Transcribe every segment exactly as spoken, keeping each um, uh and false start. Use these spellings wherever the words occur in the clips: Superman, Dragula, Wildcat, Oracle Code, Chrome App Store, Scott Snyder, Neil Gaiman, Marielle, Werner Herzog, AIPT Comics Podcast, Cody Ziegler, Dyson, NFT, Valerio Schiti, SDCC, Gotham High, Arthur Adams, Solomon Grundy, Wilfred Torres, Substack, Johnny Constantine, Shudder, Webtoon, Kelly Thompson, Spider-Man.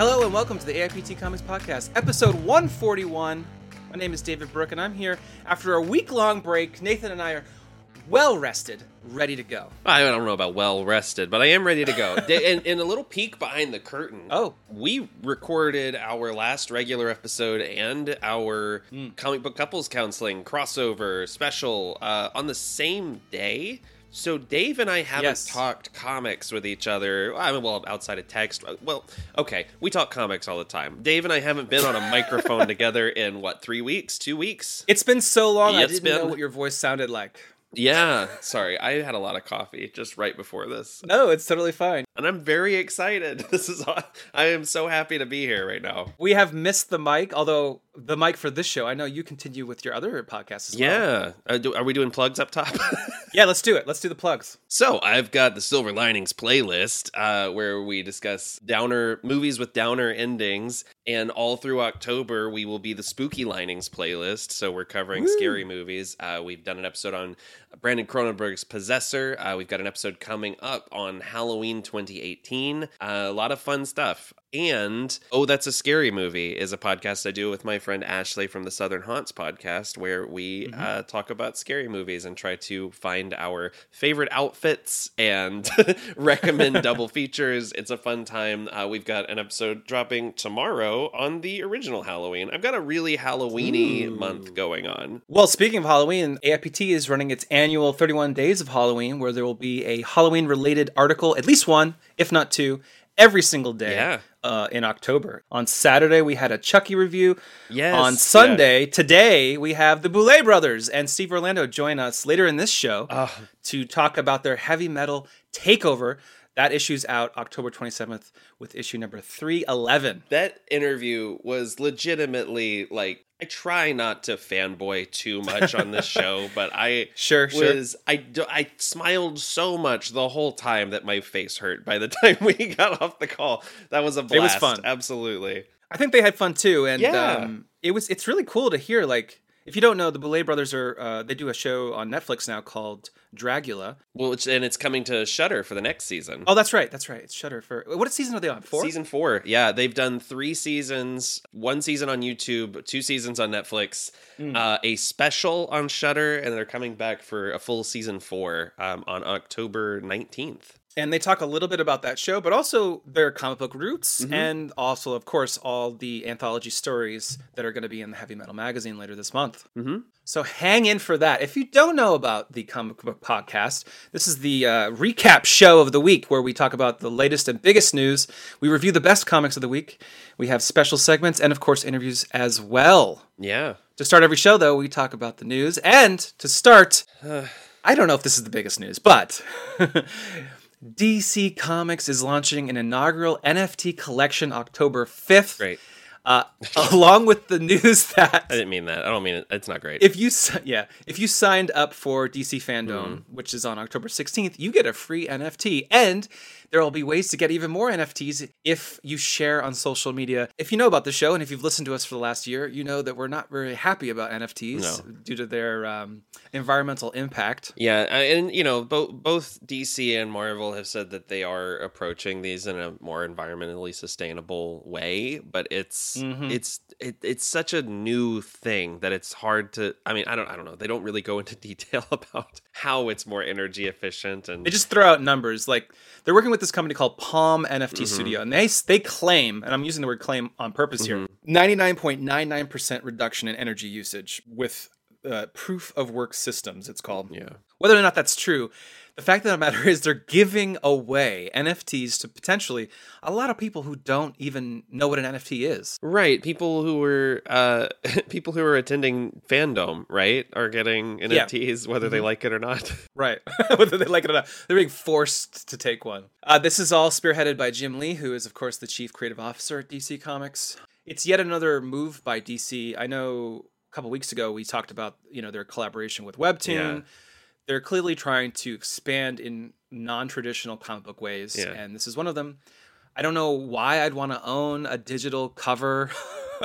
Hello and welcome to the A I P T Comics Podcast, episode one forty-one. My name is David Brook and I'm here after a week-long break. Nathan and I are well-rested, ready to go. I don't know about well-rested, but I am ready to go. and, and a little peek behind the curtain. Oh. We recorded our last regular episode and our mm. comic book couples counseling crossover special uh, on the same day. So Dave and I haven't yes. talked comics with each other. I mean, well, outside of text. Well, okay, we talk comics all the time. Dave and I haven't been on a microphone together in, what, three weeks, two weeks? It's been so long, yeah, I didn't been... know what your voice sounded like. Yeah, sorry, I had a lot of coffee just right before this. No, it's totally fine. And I'm very excited. This is all, I am so happy to be here right now. We have missed the mic, although the mic for this show, I know you continue with your other podcasts as yeah. well. Yeah. Are we doing plugs up top? Yeah, let's do it. Let's do the plugs. So I've got the Silver Linings playlist uh, where we discuss downer movies with downer endings. And all through October, we will be the Spooky Linings playlist. So we're covering Woo. scary movies. Uh, we've done an episode on Brandon Cronenberg's Possessor. Uh, we've got an episode coming up on Halloween twenty eighteen. Uh, a lot of fun stuff. And Oh, That's a Scary Movie is a podcast I do with my friend Ashley from the Southern Haunts podcast, where we mm-hmm. uh, talk about scary movies and try to find our favorite outfits and recommend double features. It's a fun time. Uh, we've got an episode dropping tomorrow on the original Halloween. I've got a really Halloweeny Ooh. month going on. Well, speaking of Halloween, A I P T is running its annual thirty-one Days of Halloween, where there will be a Halloween-related article, at least one, if not two, every single day. Yeah. Uh, in October. On Saturday, we had a Chucky review. Yes. On Sunday, yeah. today, we have the Boulet Brothers and Steve Orlando join us later in this show uh, to talk about their Heavy Metal takeover. That issue's out October twenty-seventh with issue number three eleven. That interview was legitimately like... I try not to fanboy too much on this show, but I sure, was, sure. I, I smiled so much the whole time that my face hurt by the time we got off the call. That was a blast. It was fun. Absolutely. I think they had fun too. And yeah. um, it was, it's really cool to hear, like, if you don't know, the Boulet Brothers are, uh, they do a show on Netflix now called Dragula. Well, it's, and it's coming to Shudder for the next season. Oh, that's right. That's right. It's Shudder for... What season are they on? Four? Season four. Yeah, they've done three seasons, one season on YouTube, two seasons on Netflix, mm. uh, a special on Shudder, and they're coming back for a full season four um, on October nineteenth. And they talk a little bit about that show, but also their comic book roots, mm-hmm. and also, of course, all the anthology stories that are going to be in the Heavy Metal magazine later this month. Mm-hmm. So hang in for that. If you don't know about the comic book podcast, this is the uh, recap show of the week where we talk about the latest and biggest news. We review the best comics of the week. We have special segments and, of course, interviews as well. Yeah. To start every show, though, we talk about the news. And to start, I don't know if this is the biggest news, but... D C Comics is launching an inaugural N F T collection October fifth. Great. Uh, along with the news that... I didn't mean that. I don't mean it. It's not great. If you yeah, if you signed up for D C Fandom, mm. which is on October sixteenth, you get a free N F T. And there will be ways to get even more N F Ts if you share on social media. If you know about the show and if you've listened to us for the last year, you know that we're not very happy about N F Ts no. due to their um, environmental impact. Yeah, and you know, bo- both D C and Marvel have said that they are approaching these in a more environmentally sustainable way, but it's Mm-hmm. It's it, it's such a new thing that it's hard to. I mean, I don't I don't know. They don't really go into detail about how it's more energy efficient, and they just throw out numbers. Like they're working with this company called Palm N F T mm-hmm. Studio, and they they claim, and I'm using the word claim on purpose mm-hmm. here, ninety-nine point nine nine percent reduction in energy usage with uh, proof of work systems. It's called. Yeah. Whether or not that's true, the fact of the matter is they're giving away N F Ts to potentially a lot of people who don't even know what an N F T is. Right. People who were uh, people who are attending Fandom, right, are getting N F Ts, yeah. whether mm-hmm. they like it or not. Right. Whether they like it or not. They're being forced to take one. Uh, this is all spearheaded by Jim Lee, who is, of course, the chief creative officer at D C Comics. It's yet another move by D C. I know a couple weeks ago we talked about, you know, their collaboration with Webtoon. Yeah. They're clearly trying to expand in non-traditional comic book ways, yeah. and this is one of them. I don't know why I'd want to own a digital cover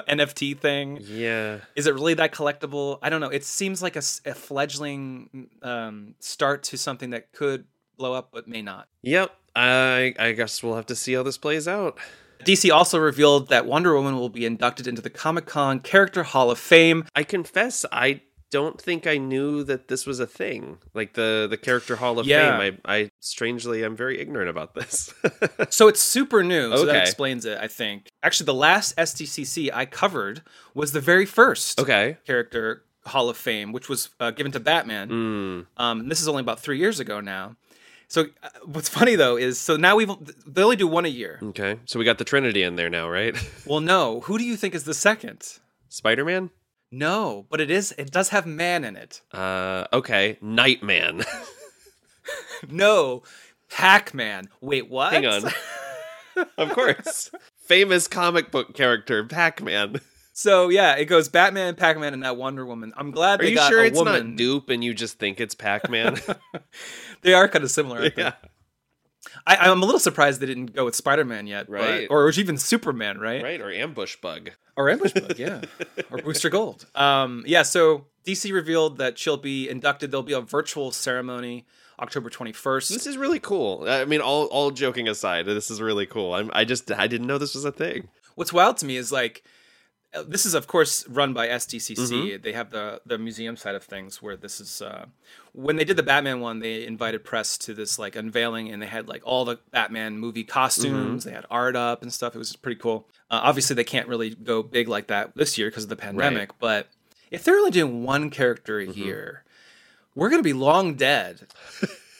N F T thing. Yeah. Is it really that collectible? I don't know. It seems like a, a fledgling um, start to something that could blow up but may not. Yep. I, I guess we'll have to see how this plays out. D C also revealed that Wonder Woman will be inducted into the Comic-Con Character Hall of Fame. I confess, I don't think I knew that this was a thing. Like the, the Character Hall of yeah. Fame. I, I strangely, I'm very ignorant about this. So it's super new. So okay. That explains it, I think. Actually, the last S D C C I covered was the very first okay. Character Hall of Fame, which was uh, given to Batman. Mm. Um, this is only about three years ago now. So uh, what's funny, though, is so now we've they only do one a year. Okay. So we got the Trinity in there now, right? Well, no. Who do you think is the second? Spider-Man? No, but it is. It does have man in it. Uh, okay. Nightman. No. Pac-Man. Wait, what? Hang on. Of course. Famous comic book character, Pac-Man. So, yeah, it goes Batman, Pac-Man, and now Wonder Woman. I'm glad they got a woman. Are you sure it's not dupe and you just think it's Pac-Man? They are kind of similar, I think. I, I'm a little surprised they didn't go with Spider-Man yet. Right. But, or even Superman, right? Right, or Ambush Bug. Or Ambush Bug, yeah. Or Booster Gold. Um, yeah, so D C revealed that she'll be inducted. There'll be a virtual ceremony October twenty-first. This is really cool. I mean, all all joking aside, this is really cool. I'm, I just, I didn't know this was a thing. What's wild to me is, like, this is, of course, run by S D C C. Mm-hmm. They have the, the museum side of things where this is... Uh, when they did the Batman one, they invited press to this, like, unveiling, and they had, like, all the Batman movie costumes. Mm-hmm. They had art up and stuff. It was pretty cool. Uh, obviously, they can't really go big like that this year because of the pandemic. Right. But if they're only doing one character a mm-hmm. year, we're going to be long dead.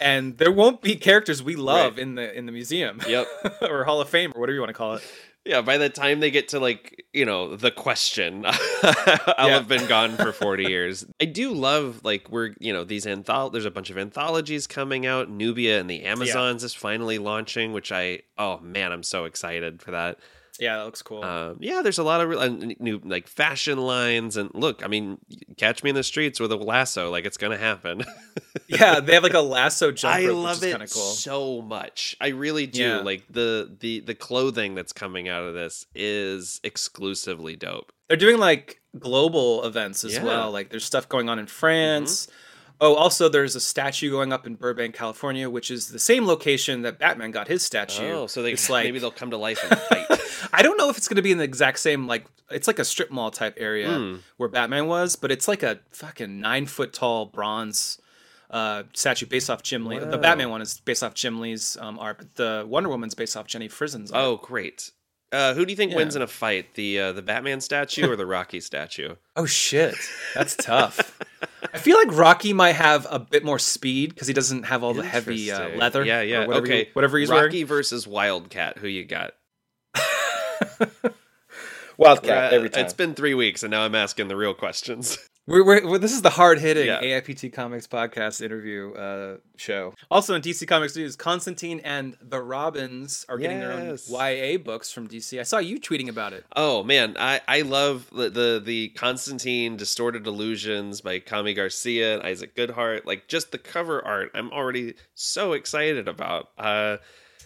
And there won't be characters we love right. in the in the museum. Yep. Or Hall of Fame or whatever you want to call it. Yeah, by the time they get to, like, you know, the question, I'll yeah. have been gone for forty years. I do love, like, we're, you know, these anthol. There's a bunch of anthologies coming out. Nubia and the Amazons yeah. is finally launching, which I, oh, man, I'm so excited for that. Yeah, that looks cool. Um, yeah, there's a lot of uh, new, like, fashion lines. And look, I mean, catch me in the streets with a lasso. Like, it's going to happen. Yeah, they have, like, a lasso jump rope, I love which is it cool. so much. I really do. Yeah. Like, the, the, the clothing that's coming out of this is exclusively dope. They're doing, like, global events as yeah. well. Like, there's stuff going on in France. Mm-hmm. Oh, also, there's a statue going up in Burbank, California, which is the same location that Batman got his statue. Oh, so they, it's like, maybe they'll come to life and fight. I don't know if it's going to be in the exact same, like, it's like a strip mall type area mm. where Batman was, but it's like a fucking nine foot tall bronze uh, statue based off Jim Lee. Wow. The Batman one is based off Jim Lee's um, art, but the Wonder Woman's based off Jenny Frison's art. Oh, great. Uh, who do you think yeah. wins in a fight, the uh, the Batman statue or the Rocky statue? Oh, shit. That's tough. I feel like Rocky might have a bit more speed because he doesn't have all the heavy uh, leather. Yeah, yeah. Or whatever okay. He, whatever he's Rocky wearing. Rocky versus Wildcat. Who you got? Wildcat uh, every time. It's been three weeks, and now I'm asking the real questions. We're, we're, we're, this is the hard-hitting yeah. A I P T Comics Podcast interview uh, show. Also in D C Comics News, Constantine and the Robins are getting yes. their own Y A books from D C. I saw you tweeting about it. Oh, man. I, I love the, the the Constantine Distorted Illusions by Kami Garcia and Isaac Goodhart. Like, just the cover art I'm already so excited about. Uh,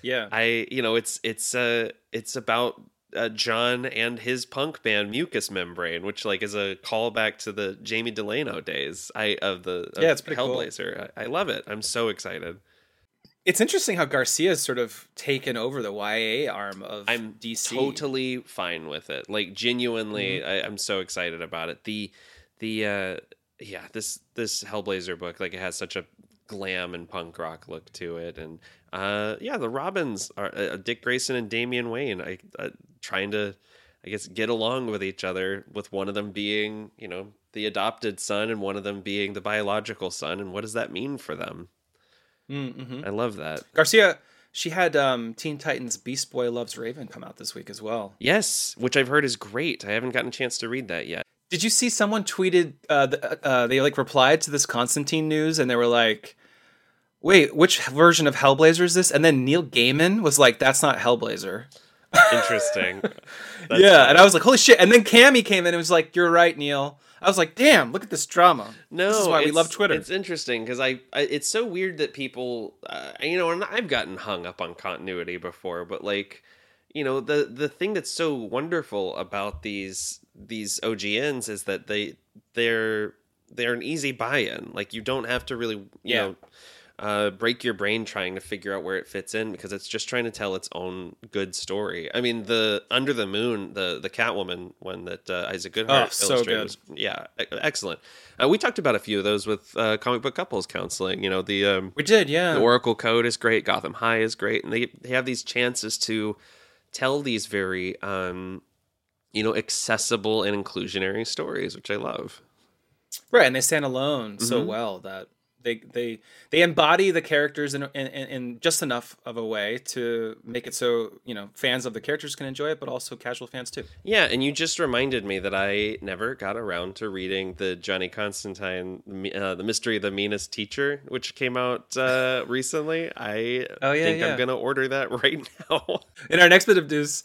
yeah. I You know, it's it's uh, it's about... Uh, John and his punk band Mucus Membrane, which like is a callback to the Jamie Delano days I of the of yeah, it's pretty Hellblazer. Cool. I, I love it. I'm so excited. It's interesting how Garcia's sort of taken over the Y A arm of I'm D C. Totally fine with it. Like genuinely, mm-hmm. I, I'm so excited about it. The the uh, yeah this this Hellblazer book, like it has such a glam and punk rock look to it, and uh yeah the Robins are uh, Dick Grayson and Damian Wayne I uh, trying to I guess get along with each other, with one of them being, you know, the adopted son and one of them being the biological son, and what does that mean for them. Mm-hmm. I love that. Garcia, she had um Teen Titans Beast Boy Loves Raven come out this week as well. Yes, which I've heard is great. I haven't gotten a chance to read that yet. Did you see someone tweeted uh, the, uh they like replied to this Constantine news, and they were like, wait, which version of Hellblazer is this? And then Neil Gaiman was like, that's not Hellblazer. Interesting. That's yeah, funny. And I was like, holy shit. And then Cammie came in and was like, you're right, Neil. I was like, damn, look at this drama. No, this is why we love Twitter. It's interesting because I, I, it's so weird that people, uh, you know, and I've gotten hung up on continuity before, but like, you know, the, the thing that's so wonderful about these these O G Ns is that they, they're, they're an easy buy-in. Like, you don't have to really, you yeah. know... uh, break your brain trying to figure out where it fits in, because it's just trying to tell its own good story. I mean, the Under the Moon, the the Catwoman one that uh, Isaac Goodhart oh, illustrated. So good. was, yeah, excellent. Uh, we talked about a few of those with uh, Comic Book Couples Counseling. You know, the um, we did, yeah. The Oracle Code is great. Gotham High is great, and they, they have these chances to tell these very, um, you know, accessible and inclusionary stories, which I love. Right, and they stand alone mm-hmm. so well that they they they embody the characters in, in in just enough of a way to make it so, you know, fans of the characters can enjoy it, but also casual fans too. Yeah, and you just reminded me that I never got around to reading the Johnny Constantine, uh, The Mystery of the Meanest Teacher, which came out uh, recently. I oh, yeah, think yeah. I'm going to order that right now. In our next bit of news,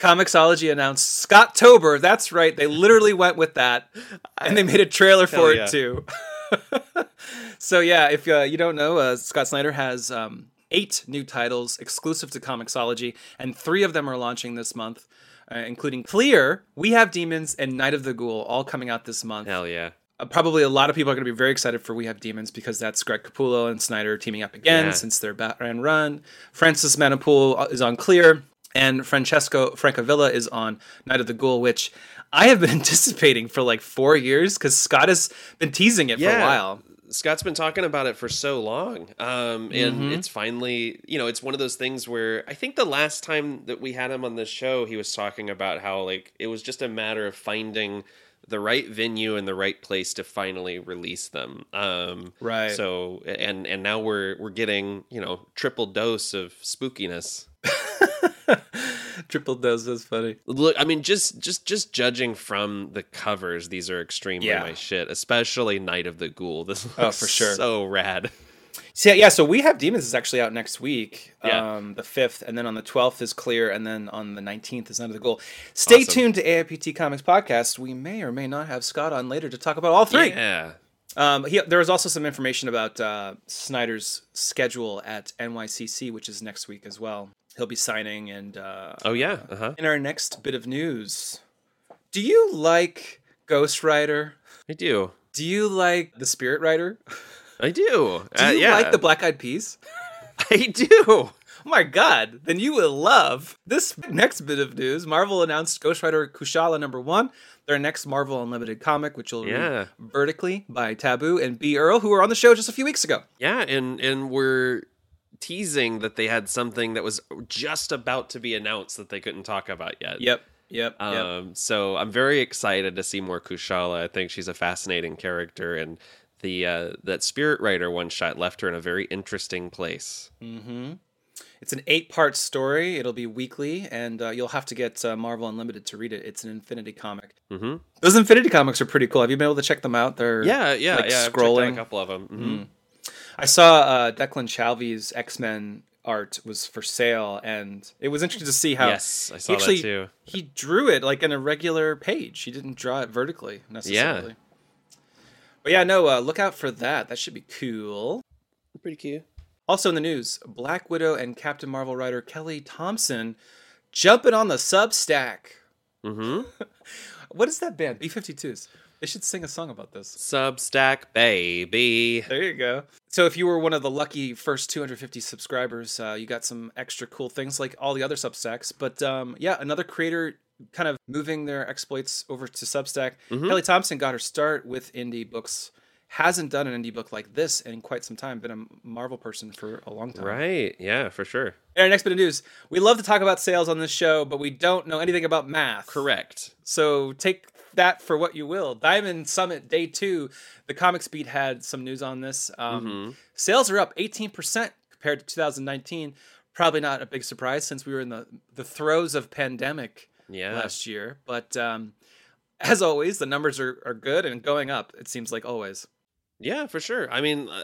Comixology announced Scotttober. That's right. They literally went with that, and they made a trailer for yeah. it too. So yeah, if uh, you don't know, uh, Scott Snyder has um, eight new titles exclusive to Comixology, and three of them are launching this month, uh, including Clear, We Have Demons, and Night of the Ghoul, all coming out this month. Hell yeah. Uh, probably a lot of people are going to be very excited for We Have Demons, because that's Greg Capullo and Snyder teaming up again yeah. since their Batman run. Francis Manapul is on Clear, and Francesco Francavilla is on Night of the Ghoul, which I have been anticipating for like four years because Scott has been teasing it yeah. for a while. Scott's been talking about it for so long. Um, and mm-hmm. it's finally, you know, it's one of those things where I think the last time that we had him on this show, he was talking about how, like, it was just a matter of finding the right venue and the right place to finally release them. Um, right. So, and, and now we're, we're getting, you know, triple dose of spookiness. Triple dose is funny. Look, I mean, just just just judging from the covers, these are extremely yeah. my shit, especially Night of the Ghoul. This looks oh, for sure. so rad. So, yeah, so We Have Demons is actually out next week, yeah. um, the fifth, and then on the twelfth is Clear, and then on the nineteenth is Night of the Ghoul. Stay awesome. tuned to A I P T Comics Podcast. We may or may not have Scott on later to talk about all three. Yeah. Um, he, there was also some information about uh, Snyder's schedule at N Y C C, which is next week as well. He'll be signing, and uh, oh yeah. Uh-huh. In our next bit of news, do you like Ghost Rider? I do. Do you like the Spirit Rider? I do. Do uh, you yeah. like the Black Eyed Peas? I do. Oh my God! Then you will love this next bit of news. Marvel announced Ghost Rider Kushala number one, their next Marvel Unlimited comic, which will yeah. read vertically by Tabu and B. Earl, who were on the show just a few weeks ago. Yeah, and and we're teasing that they had something that was just about to be announced that they couldn't talk about yet. Yep. Yep. Um, yep. So I'm very excited to see more Kushala. I think she's a fascinating character, and the uh, that Spirit Rider one shot left her in a very interesting place. Mm-hmm. It's an eight-part story. It'll be weekly, and uh, you'll have to get uh, Marvel Unlimited to read it. It's an Infinity comic. Mm-hmm. Those Infinity comics are pretty cool. Have you been able to check them out? They're yeah, yeah, like, yeah. Scrolling. I've checked out a couple of them. Mm-hmm. Mm. I saw uh, Declan Shalvey's X-Men art was for sale, and it was interesting to see how. Yes, I saw he actually, that too. He drew it like in a regular page. He didn't draw it vertically necessarily. Yeah. But yeah, no. Uh, look out for that. That should be cool. Pretty cute. Also in the news, Black Widow and Captain Marvel writer Kelly Thompson jumping on the Substack. Mm-hmm. What is that band? B fifty-twos. They should sing a song about this. Substack, baby. There you go. So if you were one of the lucky first two hundred fifty subscribers, uh, you got some extra cool things like all the other Substacks. But um, yeah, another creator kind of moving their exploits over to Substack. Mm-hmm. Kelly Thompson got her start with indie books. Hasn't done an indie book like this in quite some time. Been a Marvel person for a long time. Right. Yeah, for sure. And our next bit of news. We love to talk about sales on this show, but we don't know anything about math. Correct. So take that for what you will. Diamond Summit Day two. The Comics Beat had some news on this. Um, mm-hmm. Sales are up eighteen percent compared to two thousand nineteen. Probably not a big surprise since we were in the, the throes of pandemic yeah. last year. But um, as always, the numbers are, are good and going up. It seems like always. Yeah, for sure. I mean, uh,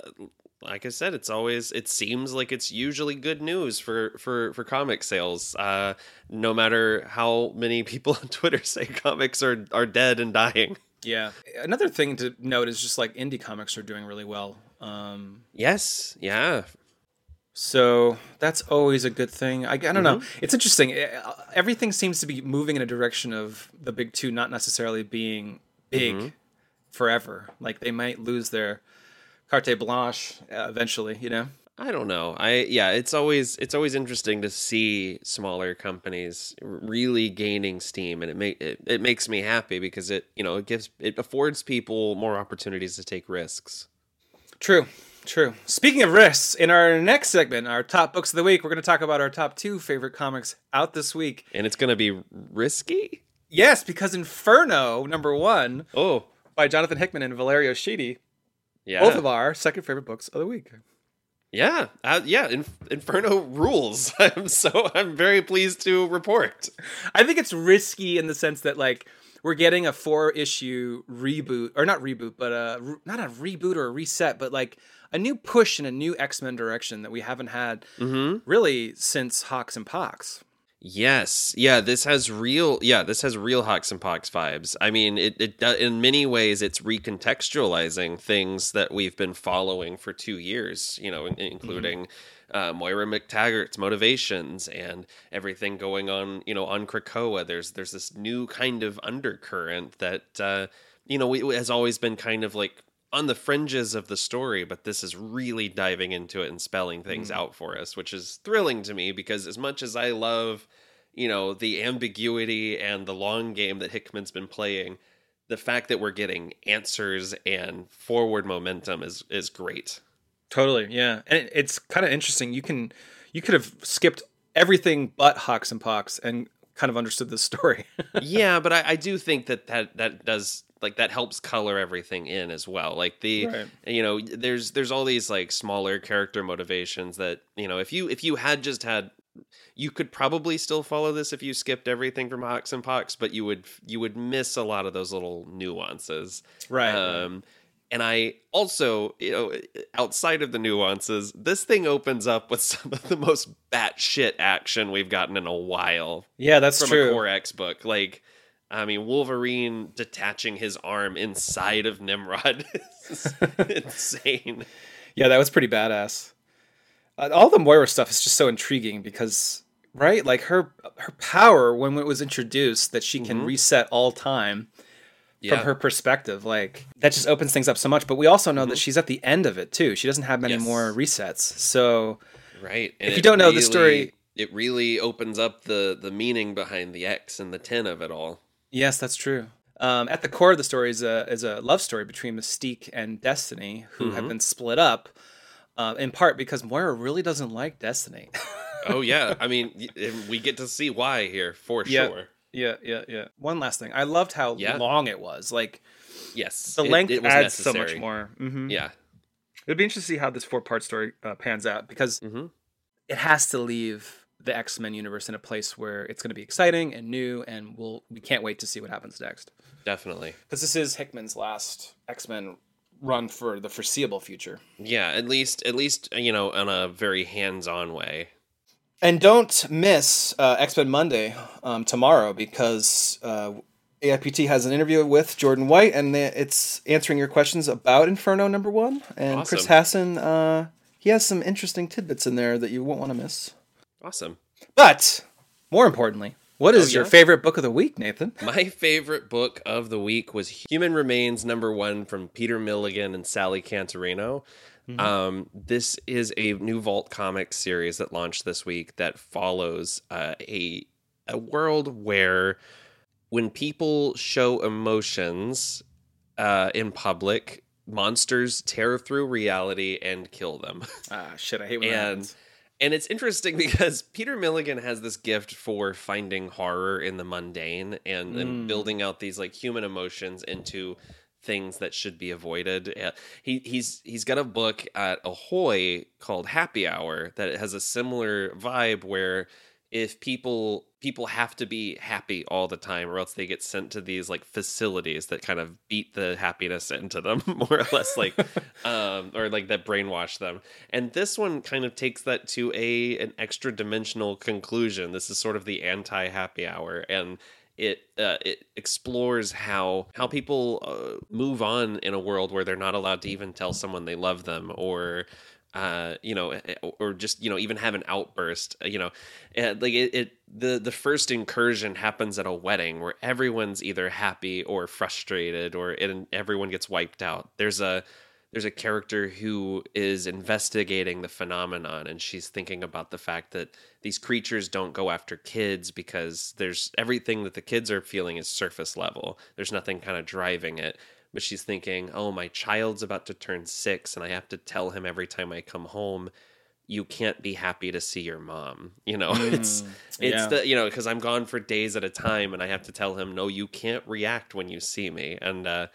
like I said, it's always, it seems like it's usually good news for, for, for comic sales, uh, no matter how many people on Twitter say comics are, are dead and dying. Yeah. Another thing to note is just like indie comics are doing really well. Um, yes. Yeah. So that's always a good thing. I, I don't mm-hmm. know. It's interesting. Everything seems to be moving in a direction of the big two not necessarily being big. Mm-hmm. Forever, like they might lose their carte blanche uh, eventually, you know? I don't know. I yeah, it's always it's always interesting to see smaller companies really gaining steam, and it make it, it makes me happy because it, you know, it gives it affords people more opportunities to take risks. True. True. Speaking of risks, in our next segment, our top books of the week, we're going to talk about our top two favorite comics out this week. And it's going to be risky? Yes, because Inferno, number one, oh, by Jonathan Hickman and Valerio Schiti, yeah, both of our second favorite books of the week. Yeah, uh, yeah, Inf- Inferno rules. I'm so I'm very pleased to report. I think it's risky in the sense that, like, we're getting a four-issue reboot, or not reboot, but a, not a reboot or a reset, but like a new push in a new X-Men direction that we haven't had mm-hmm. really since Hawks and Pox. Yes, yeah, this has real, yeah, this has real Hawks and Pox vibes. I mean, it it does, in many ways it's recontextualizing things that we've been following for two years, you know, in, including mm-hmm. uh, Moira McTaggart's motivations and everything going on, you know, on Krakoa. There's there's this new kind of undercurrent that uh, you know we, has always been kind of like on the fringes of the story, but this is really diving into it and spelling things mm. out for us, which is thrilling to me because as much as I love, you know, the ambiguity and the long game that Hickman's been playing, the fact that we're getting answers and forward momentum is, is great. Totally. Yeah. And it's kind of interesting. You can, you could have skipped everything but Hawks and Pox and kind of understood the story. Yeah. But I, I do think that that, that does, like, that helps color everything in as well. Like the, right. you know, there's, there's all these like smaller character motivations that, you know, if you, if you had just had, you could probably still follow this if you skipped everything from Hawks and Pox, but you would, you would miss a lot of those little nuances. Right. Um, and I also, you know, outside of the nuances, this thing opens up with some of the most batshit action we've gotten in a while. Yeah, that's from true. From a Core X book. Like, I mean, Wolverine detaching his arm inside of Nimrod is insane. Yeah, that was pretty badass. Uh, all the Moira stuff is just so intriguing because, right, like her her power when it was introduced that she can mm-hmm. reset all time yeah. from her perspective, like that just opens things up so much. But we also know mm-hmm. that she's at the end of it too. She doesn't have many yes. more resets. So, right, and if you don't really, know the story, it really opens up the the meaning behind the X and the ten of it all. Yes, that's true. Um, at the core of the story is a is a love story between Mystique and Destiny, who mm-hmm. have been split up, uh, in part because Moira really doesn't like Destiny. Oh, yeah. I mean, we get to see why here, for yeah, sure. Yeah, yeah, yeah. One last thing. I loved how yeah. long it was. Like, yes, the length it, it was adds necessary. So much more. Mm-hmm. Yeah. It'd be interesting to see how this four-part story uh, pans out, because mm-hmm. it has to leave the X-Men universe in a place where it's going to be exciting and new, and we'll, we can't wait to see what happens next. Definitely. Because this is Hickman's last X-Men run for the foreseeable future. Yeah, at least, at least you know, in a very hands-on way. And don't miss uh, X-Men Monday um, tomorrow, because uh, A I P T has an interview with Jordan White, and it's answering your questions about Inferno number one. And awesome. Chris Hassan, uh, he has some interesting tidbits in there that you won't want to miss. Awesome. But more importantly, what is oh, yeah? your favorite book of the week, Nathan? My favorite book of the week was Human Remains Number One from Peter Milligan and Sally Cantorino. Mm-hmm. Um, this is a new Vault Comics series that launched this week that follows uh, a a world where when people show emotions uh, in public, monsters tear through reality and kill them. Ah, shit, I hate when and, that happens. And it's interesting because Peter Milligan has this gift for finding horror in the mundane and, mm. and building out these like human emotions into things that should be avoided. Uh, he he's he's got a book at Ahoy called Happy Hour that has a similar vibe where if people people have to be happy all the time or else they get sent to these like facilities that kind of beat the happiness into them more or less, like um or like that brainwash them. And this one kind of takes that to a an extra dimensional conclusion. This is sort of the anti-happy hour, and it uh, it explores how how people uh, move on in a world where they're not allowed to even tell someone they love them, or Uh, you know, or just, you know, even have an outburst, you know, like it, it, the, the first incursion happens at a wedding where everyone's either happy or frustrated, or it, everyone gets wiped out. There's a, there's a character who is investigating the phenomenon, and she's thinking about the fact that these creatures don't go after kids because there's everything that the kids are feeling is surface level. There's nothing kind of driving it. But she's thinking, oh, my child's about to turn six, and I have to tell him every time I come home, you can't be happy to see your mom. You know, mm, it's, it's yeah. the, you know, because I'm gone for days at a time, and I have to tell him, no, you can't react when you see me. And, uh,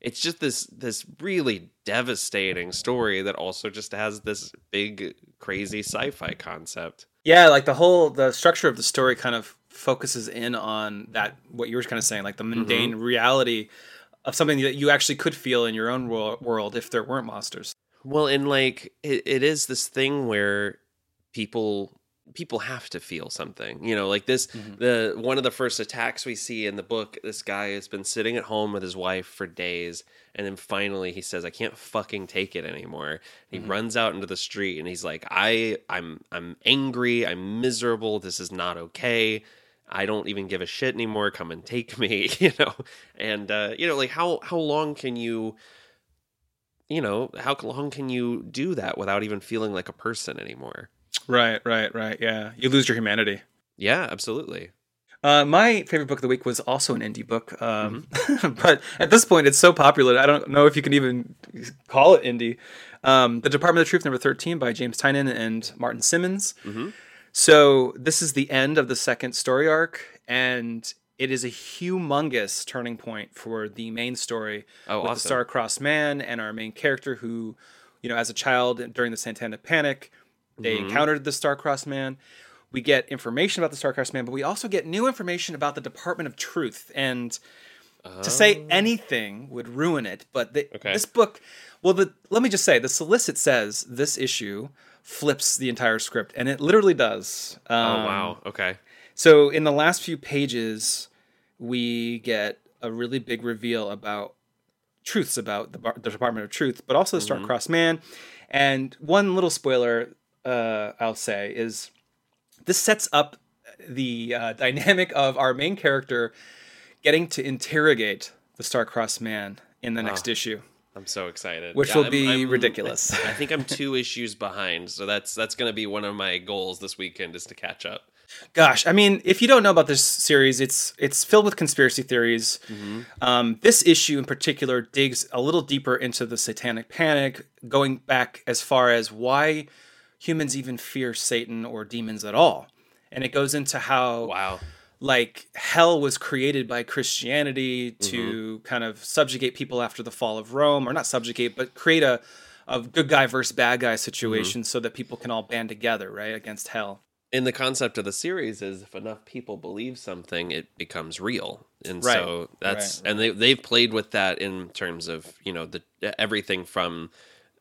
it's just this this really devastating story that also just has this big, crazy sci-fi concept. Yeah, like the whole, the structure of the story kind of focuses in on that, what you were kind of saying, like the mundane mm-hmm. reality of something that you actually could feel in your own world if there weren't monsters. Well, and like, it, it is this thing where people... people have to feel something, you know, like this, mm-hmm. the, one of the first attacks we see in the book, this guy has been sitting at home with his wife for days. And then finally he says, I can't fucking take it anymore. He mm-hmm. runs out into the street and he's like, I I'm, I'm angry. I'm miserable. This is not okay. I don't even give a shit anymore. Come and take me, you know? And, uh, you know, like how, how long can you, you know, how long can you do that without even feeling like a person anymore? Right, right, right. Yeah. You lose your humanity. Yeah, absolutely. Uh, my favorite book of the week was also an indie book. Um, mm-hmm. But at this point, it's so popular. I don't know if you can even call it indie. Um, The Department of Truth, number thirteen by James Tynion and Martin Simmons. Mm-hmm. So this is the end of the second story arc. And it is a humongous turning point for the main story. Oh, with awesome. The star-crossed man and our main character who, you know, as a child during the Santana Panic, they encountered the star-crossed man. We get information about the star-crossed man, but we also get new information about the Department of Truth. And oh. to say anything would ruin it. But the, okay. this book, well, the, let me just say, the solicit says this issue flips the entire script. And it literally does. Um, oh, wow. Okay. So in the last few pages, we get a really big reveal about truths about the, the Department of Truth, but also the mm-hmm. star-crossed man. And one little spoiler... Uh, I'll say is this sets up the uh, dynamic of our main character getting to interrogate the star-crossed man in the next oh, issue. I'm so excited. Which yeah, will I'm, be I'm, ridiculous. I think I'm two issues behind. So that's, that's going to be one of my goals this weekend is to catch up. Gosh. I mean, if you don't know about this series, it's, it's filled with conspiracy theories. Mm-hmm. Um, this issue in particular digs a little deeper into the Satanic Panic, going back as far as why humans even fear Satan or demons at all. And it goes into how wow. like hell was created by Christianity to mm-hmm. kind of subjugate people after the fall of Rome, or not subjugate, but create a, a good guy versus bad guy situation mm-hmm. so that people can all band together, right, against hell. And the concept of the series is if enough people believe something, it becomes real. And right. so that's, right. and they, they've played with that in terms of, you know, the everything from,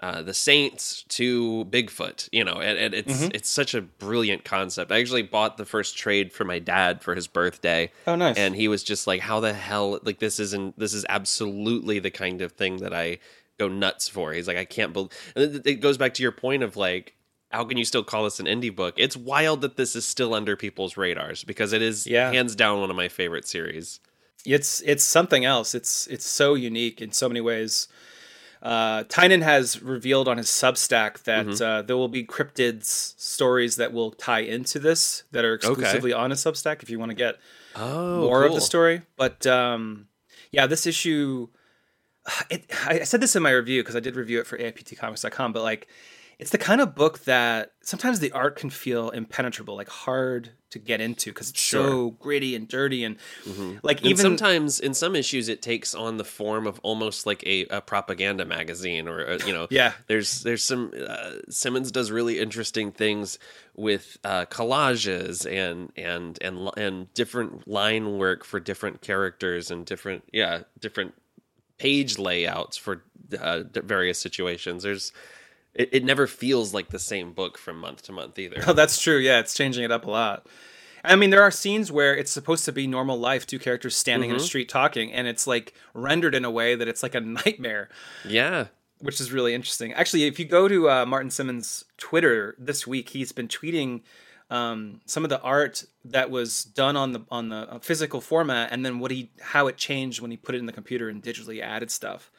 Uh, the Saints to Bigfoot, you know, and, and it's mm-hmm. it's such a brilliant concept. I actually bought the first trade for my dad for his birthday. Oh, nice! And he was just like, "How the hell? Like this isn't this is absolutely the kind of thing that I go nuts for." He's like, "I can't believe." And it goes back to your point of like, how can you still call this an indie book? It's wild that this is still under people's radars because it is yeah. hands down one of my favorite series. It's it's something else. It's it's so unique in so many ways. Uh, Tynion has revealed on his Substack that mm-hmm. uh, there will be cryptids stories that will tie into this that are exclusively okay. on his Substack if you want to get oh, more cool. of the story. But um, yeah, this issue, it, I said this in my review because I did review it for A I P T comics dot com, but like it's the kind of book that sometimes the art can feel impenetrable, like hard to get into because it's sure. so gritty and dirty and mm-hmm. like even and sometimes in some issues it takes on the form of almost like a, a propaganda magazine or a, you know yeah there's there's some uh, Simmons does really interesting things with uh, collages and and and and different line work for different characters and different yeah different page layouts for uh, various situations. There's It, it never feels like the same book from month to month either. Oh, that's true. Yeah, it's changing it up a lot. I mean, there are scenes where it's supposed to be normal life, two characters standing mm-hmm. in a street talking, and it's like rendered in a way that it's like a nightmare. Yeah. Which is really interesting. Actually, if you go to uh, Martin Simmons' Twitter this week, he's been tweeting um, some of the art that was done on the on the physical format and then what he how it changed when he put it in the computer and digitally added stuff,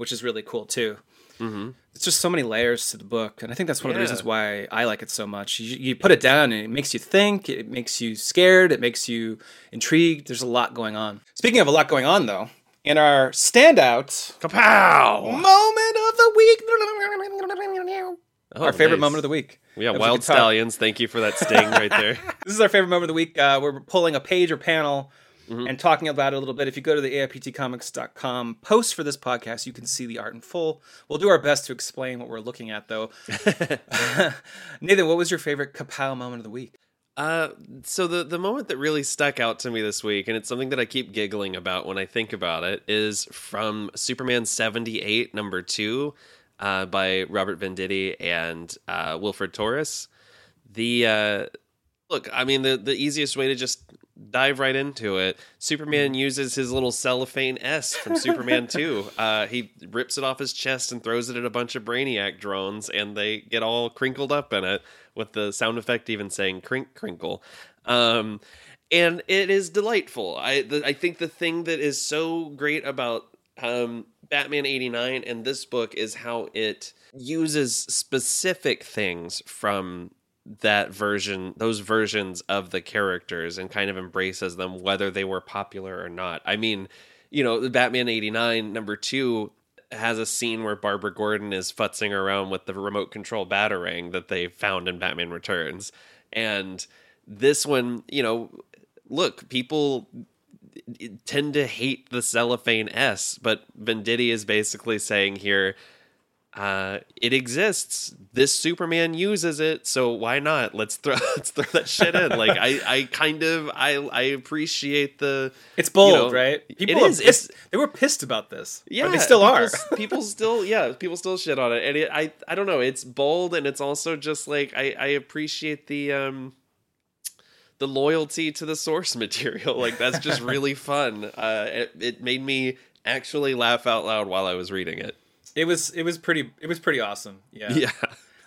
which is really cool too. Mm-hmm. It's just so many layers to the book, and I think that's one yeah. of the reasons why I like it so much. You, you put it down, and it makes you think. It makes you scared. It makes you intrigued. There's a lot going on. Speaking of a lot going on, though, in our standout kapow moment of the week, oh, our favorite nice. moment of the week. Yeah, that Wild Stallions. Thank you for that sting right there. This is our favorite moment of the week. Uh, we're pulling a page or panel. Mm-hmm. And talking about it a little bit, if you go to the A I P T comics dot com post for this podcast, you can see the art in full. We'll do our best to explain what we're looking at, though. Nathan, what was your favorite kapow moment of the week? Uh, so the, the moment that really stuck out to me this week, and it's something that I keep giggling about when I think about it, is from Superman seventy-eight, number two, uh, by Robert Venditti and uh, Wilfred Torres. The uh, look, I mean, the, the easiest way to just dive right into it. Superman uses his little cellophane S from Superman two. Uh, he rips it off his chest and throws it at a bunch of Brainiac drones, and they get all crinkled up in it, with the sound effect even saying crink, crinkle. Um, and it is delightful. I the, I think the thing that is so great about um, Batman eighty-nine and this book is how it uses specific things from that version, those versions of the characters, and kind of embraces them, whether they were popular or not. I mean, you know, the Batman eighty-nine number two has a scene where Barbara Gordon is futzing around with the remote control batarang that they found in Batman Returns. And this one, you know, look, people tend to hate the cellophane S, but Venditti is basically saying here, Uh, it exists. This Superman uses it, so why not? Let's throw let's throw that shit in. Like I, I kind of I I appreciate the. It's bold, you know, right? People it is. Pissed, they were pissed about this. Yeah, or they still are. People still, yeah, people still shit on it. And it, I I don't know. It's bold, and it's also just like I I appreciate the um the loyalty to the source material. Like that's just really fun. Uh, it, it made me actually laugh out loud while I was reading it. It was it was pretty it was pretty awesome. Yeah. Yeah.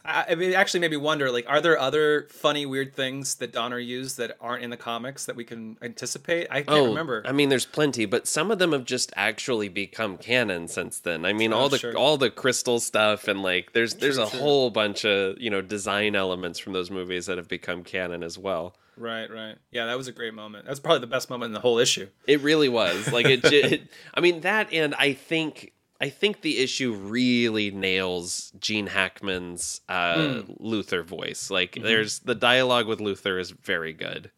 I, I mean, it actually made me wonder, like, are there other funny, weird things that Donner used that aren't in the comics that we can anticipate? I can't oh, remember. I mean, there's plenty, but some of them have just actually become canon since then. I mean, oh, all the sure. all the crystal stuff, and like there's there's sure, a sure. whole bunch of, you know, design elements from those movies that have become canon as well. Right, right. Yeah, that was a great moment. That's probably the best moment in the whole issue. It really was. Like it, it I mean, that and I think I think the issue really nails Gene Hackman's uh, mm. Luthor voice. Like, mm-hmm. there's the dialogue with Luthor is very good.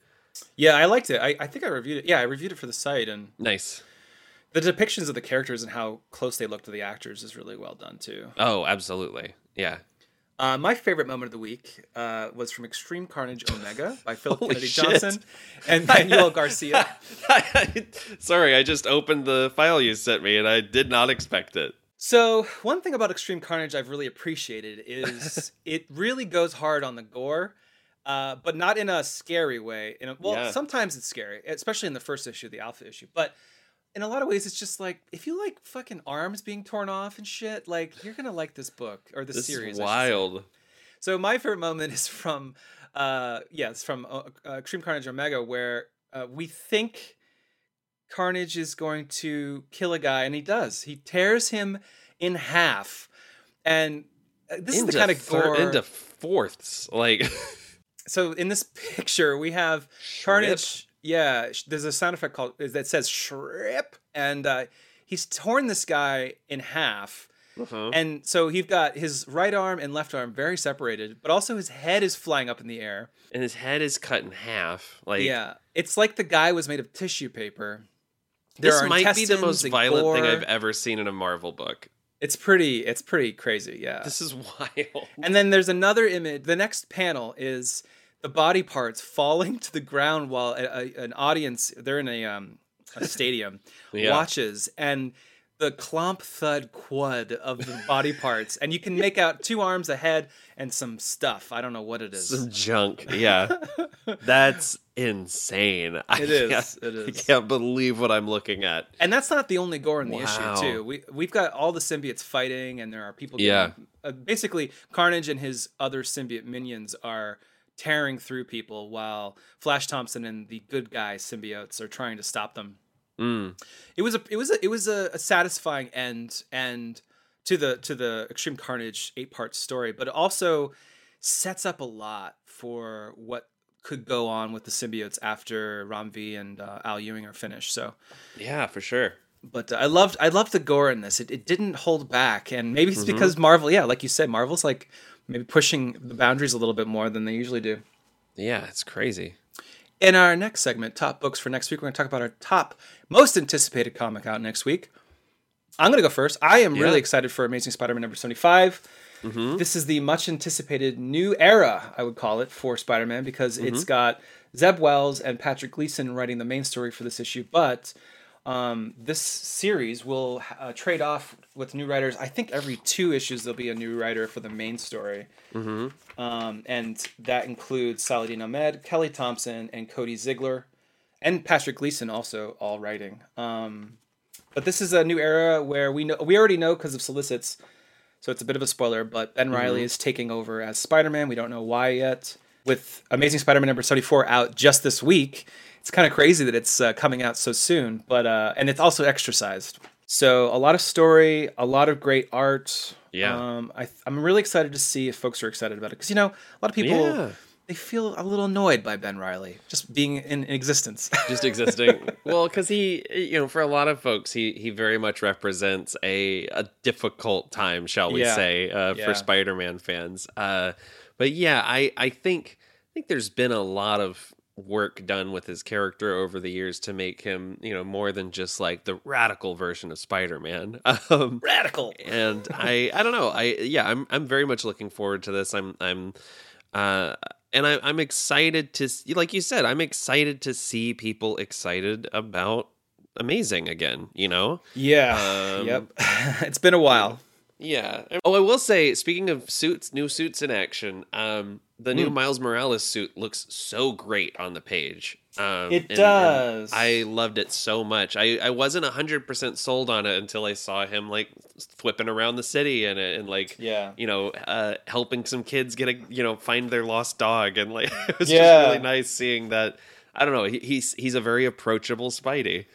Yeah, I liked it. I, I think I reviewed it. Yeah, I reviewed it for the site. And nice. The depictions of the characters and how close they look to the actors is really well done, too. Oh, absolutely. Yeah. Uh, my favorite moment of the week uh, was from Extreme Carnage Omega by Philip Kennedy shit. Johnson and Manuel Garcia. Sorry, I just opened the file you sent me and I did not expect it. So one thing about Extreme Carnage I've really appreciated is it really goes hard on the gore, uh, but not in a scary way. In a, well, yeah. sometimes it's scary, especially in the first issue, the Alpha issue, but in a lot of ways, it's just like, if you like fucking arms being torn off and shit, like, you're going to like this book, or this, this series. This is wild. So my favorite moment is from, uh, yeah, it's from uh, Extreme Carnage Omega, where uh, we think Carnage is going to kill a guy, and he does. He tears him in half. And this into is the kind of gore... Thir- into fourths, like... So in this picture, we have Ship. Carnage... Yeah, there's a sound effect called that says "shrip," and uh, he's torn this guy in half, uh-huh. and so he's got his right arm and left arm very separated, but also his head is flying up in the air, and his head is cut in half. Like, yeah, it's like the guy was made of tissue paper. There this might be the most violent gore. thing I've ever seen in a Marvel book. It's pretty, it's pretty crazy. Yeah, this is wild. And then there's another image. The next panel is the body parts falling to the ground while a, a, an audience, they're in a, um, a stadium, yeah. watches, and the clomp thud quad of the body parts. And you can make out two arms, a head, and some stuff. I don't know what it is. Some junk, yeah. That's insane. I it is, it is. I can't believe what I'm looking at. And that's not the only gore in the wow. issue, too. We, we've got all the symbiotes fighting, and there are people getting... Yeah. Uh, basically, Carnage and his other symbiote minions are... tearing through people while Flash Thompson and the good guy symbiotes are trying to stop them. Mm. It was a it was a, it was a, a satisfying end and to the to the Extreme Carnage eight-part story, but it also sets up a lot for what could go on with the symbiotes after Rom V and uh, Al Ewing are finished. So, yeah, for sure. But uh, I loved I loved the gore in this. It it didn't hold back, and maybe it's mm-hmm. because Marvel, yeah, like you said, Marvel's like maybe pushing the boundaries a little bit more than they usually do. Yeah, it's crazy. In our next segment, Top Books for next week, we're going to talk about our top most anticipated comic out next week. I'm going to go first. I am yeah. really excited for Amazing Spider-Man number seventy-five. Mm-hmm. This is the much-anticipated new era, I would call it, for Spider-Man, because mm-hmm. it's got Zeb Wells and Patrick Gleason writing the main story for this issue, but um, this series will uh, trade off with new writers. I think every two issues there'll be a new writer for the main story, mm-hmm. um, and that includes Saladin Ahmed, Kelly Thompson, and Cody Ziegler, and Patrick Gleason also all writing. Um, but this is a new era where we know we already know because of solicits. So it's a bit of a spoiler, but Ben mm-hmm. Reilly is taking over as Spider-Man. We don't know why yet. With Amazing Spider-Man number seventy-four out just this week, it's kind of crazy that it's uh, coming out so soon. But uh, and it's also extra-sized. So a lot of story, a lot of great art. Yeah, um, I, I'm really excited to see if folks are excited about it. Because, you know, a lot of people, yeah. they feel a little annoyed by Ben Reilly just being in existence. Just existing. Well, because he, you know, for a lot of folks, he he very much represents a, a difficult time, shall we yeah. say, uh, yeah. for Spider-Man fans. Uh, but yeah, I, I think I think there's been a lot of work done with his character over the years to make him, you know, more than just like the radical version of Spider-Man. Um, radical. And I I don't know. I yeah, I'm I'm very much looking forward to this. I'm I'm. Uh, And I, I'm excited to, like you said, I'm excited to see people excited about Amazing again, you know? Yeah. Um, yep. It's been a while. Yeah. Oh, I will say, speaking of suits, new suits in action, um, the mm. new Miles Morales suit looks so great on the page. Um, it and, does. And I loved it so much. I, I wasn't one hundred percent sold on it until I saw him, like, flipping around the city in it and, like, yeah. you know, uh, helping some kids get a, you know, find their lost dog. And, like, it was yeah. just really nice seeing that. I don't know. He, he's, he's a very approachable Spidey.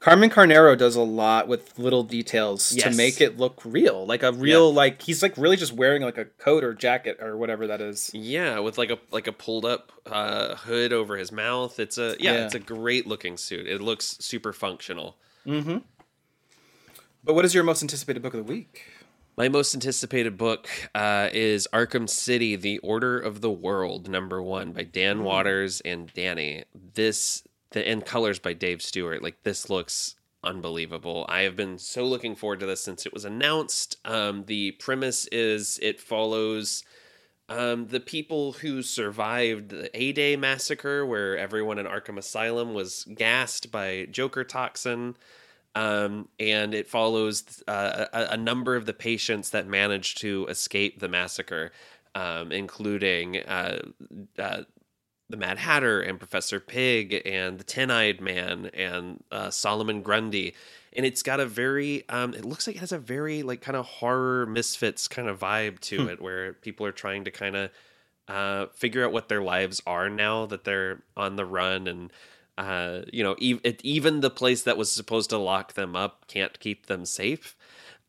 Carmen Carnero does a lot with little details yes. to make it look real. Like a real, yeah. like, he's like really just wearing like a coat or jacket or whatever that is. Yeah, with like a like a pulled up uh, hood over his mouth. It's a, yeah, yeah, it's a great looking suit. It looks super functional. Mm-hmm. But what is your most anticipated book of the week? My most anticipated book uh, is Arkham City, The Order of the World, number one, by Dan mm-hmm. Waters and Danny. This... The end colors by Dave Stewart. Like, this looks unbelievable. I have been so looking forward to this since it was announced. Um, the premise is it follows um, the people who survived the A-Day massacre, where everyone in Arkham Asylum was gassed by Joker toxin. Um, and it follows uh, a, a number of the patients that managed to escape the massacre, um, including... Uh, uh, the Mad Hatter and Professor Pig and the Ten-Eyed Man and uh, Solomon Grundy. And it's got a very, um, it looks like it has a very like kind of horror Misfits kind of vibe to hmm. it, where people are trying to kind of uh, figure out what their lives are now that they're on the run. And, uh, you know, e- it, even the place that was supposed to lock them up can't keep them safe.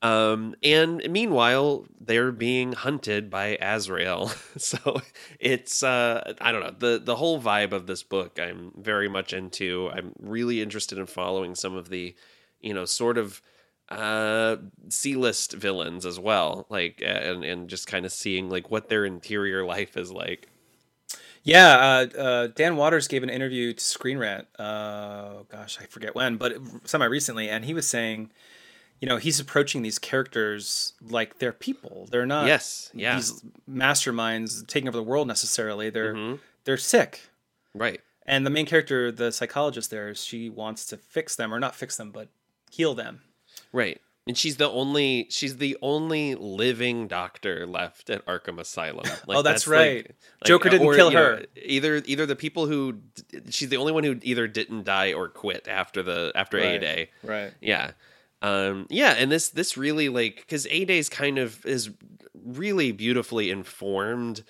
Um, and meanwhile, they're being hunted by Azrael. So it's, uh, I don't know, the, the whole vibe of this book I'm very much into. I'm really interested in following some of the, you know, sort of, uh, C-list villains as well. Like, and, and just kind of seeing like what their interior life is like. Yeah, uh, uh, Dan Waters gave an interview to Screen Rant, uh, gosh, I forget when, but semi-recently, and he was saying... You know, he's approaching these characters like they're people. They're not yes, yeah. these masterminds taking over the world necessarily. They're mm-hmm. they're sick. Right. And the main character, the psychologist there, she wants to fix them, or not fix them, but heal them. Right. And she's the only she's the only living doctor left at Arkham Asylum. Like, oh, that's, that's right. Like, like, Joker didn't or, kill her. Know, either either the people who she's the only one who either didn't die or quit after the after right. A-Day. Right. Yeah. Um, yeah, and this this really, like, because A-Day's kind of is really beautifully informed,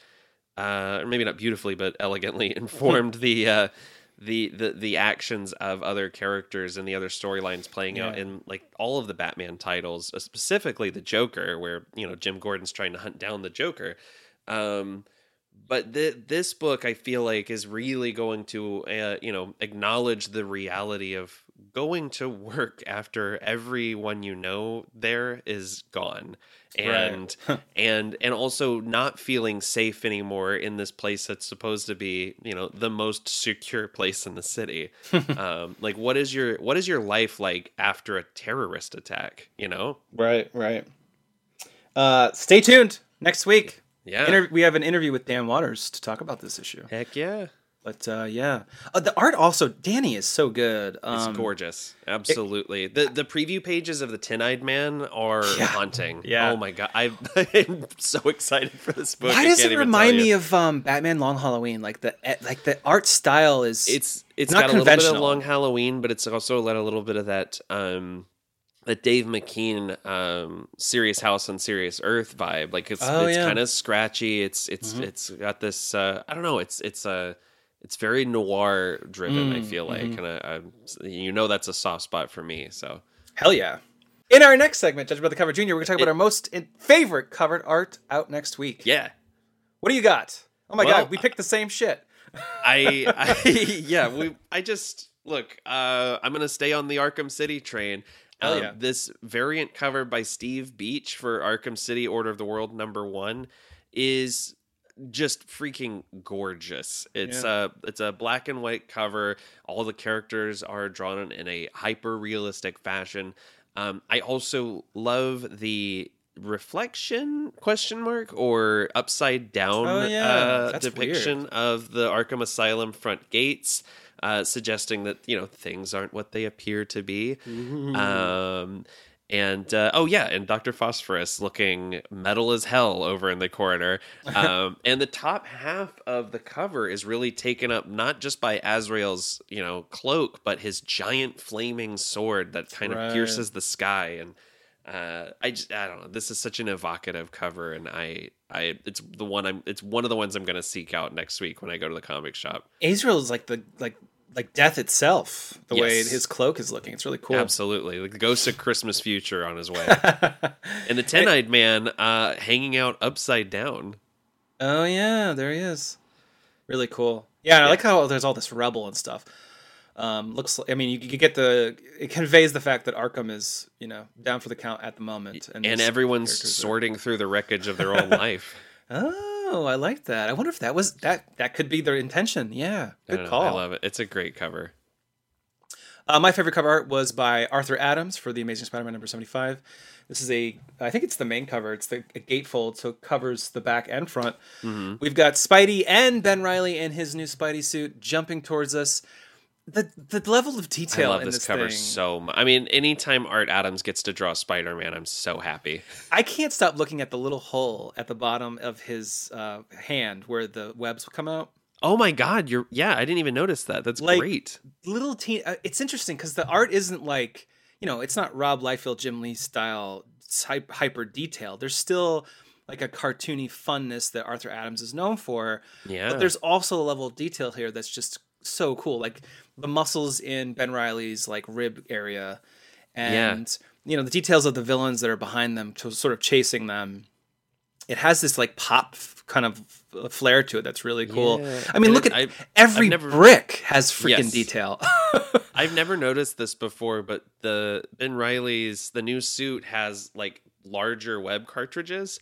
uh, or maybe not beautifully, but elegantly informed the uh, the, the, the actions of other characters and the other storylines playing yeah. out in like all of the Batman titles, specifically the Joker, where, you know, Jim Gordon's trying to hunt down the Joker. Um, but th- this book, I feel like, is really going to, uh, you know, acknowledge the reality of going to work after everyone you know there is gone, and right. and and also not feeling safe anymore in this place that's supposed to be, you know, the most secure place in the city. um, like, what is your what is your life like after a terrorist attack? You know, right, right. Uh, stay tuned next week. Yeah, Inter- we have an interview with Dan Waters to talk about this issue. Heck yeah. But uh, yeah, uh, the art also, Danny, is so good. Um, it's gorgeous, absolutely. It, the the preview pages of the Tin-Eyed Man are yeah. haunting. Yeah. Oh my god, I, I'm so excited for this book. Why I does it remind me of um, Batman Long Halloween? Like the like the art style is it's it's not got a little bit of Long Halloween, but it's also got a little bit of that um, that Dave McKean um, Serious House on Serious Earth vibe. Like it's oh, it's yeah. kind of scratchy. It's it's mm-hmm. it's got this. Uh, I don't know. It's it's a uh, It's very noir driven, mm, I feel like, mm-hmm. and I, I, you know, that's a soft spot for me. So hell yeah! In our next segment, Judged by the Cover Junior, we're gonna talk about it, our most in- favorite covered art out next week. Yeah, what do you got? Oh my well, god, we picked the same shit. I, I yeah, we. I just look. Uh, I'm gonna stay on the Arkham City train. Hell um, yeah. This variant cover by Steve Beach for Arkham City: Order of the World Number One is just freaking gorgeous. It's yeah. a it's a black and white cover. All the characters are drawn in a hyper realistic fashion. Um, I also love the reflection question mark or upside down oh, yeah. uh, depiction weird. of the Arkham Asylum front gates, uh, suggesting that, you know, things aren't what they appear to be. Mm-hmm. Um, And, uh, oh, yeah, and Doctor Phosphorus looking metal as hell over in the corner. Um, and the top half of the cover is really taken up not just by Azrael's, you know, cloak, but his giant flaming sword that kind right. of pierces the sky. And uh, I just, I don't know, this is such an evocative cover. And I, I it's the one I'm, it's one of the ones I'm going to seek out next week when I go to the comic shop. Azrael is like the, like, Like death itself, the yes. way his cloak is looking. It's really cool. Absolutely. Like the ghost of Christmas future on his way. And the Ten-Eyed Man uh, hanging out upside down. Oh, yeah. There he is. Really cool. Yeah, yeah. I like how there's all this rebel and stuff. Um, looks like, I mean, you, you get the, it conveys the fact that Arkham is, you know, down for the count at the moment. And, and everyone's sorting are... through the wreckage of their own life. Oh. Oh, I like that. I wonder if that was that that could be their intention. Yeah. Good I call. Know, I love it. It's a great cover. Uh, my favorite cover art was by Arthur Adams for The Amazing Spider-Man number seventy-five. This is a I think it's the main cover. It's the a gatefold, so it covers the back and front. Mm-hmm. We've got Spidey and Ben Reilly in his new Spidey suit jumping towards us. The the level of detail I love in this, this cover thing. So much. I mean, anytime Art Adams gets to draw Spider-Man, I'm so happy. I can't stop looking at the little hole at the bottom of his uh, hand where the webs come out. Oh my God! You're yeah, I didn't even notice that. That's like, great. Little teen. Uh, it's interesting because the art isn't like, you know, it's not Rob Liefeld, Jim Lee style hyper detail. There's still like a cartoony funness that Arthur Adams is known for. Yeah. But there's also a level of detail here that's just so cool, like the muscles in Ben Reilly's like rib area, and yeah. you know, the details of the villains that are behind them to sort of chasing them. It has this like pop kind of flair to it that's really cool. Yeah. I mean, and look at I've, every I've never, brick has freaking yes. detail. I've never noticed this before, but the Ben Reilly's the new suit has like larger web cartridges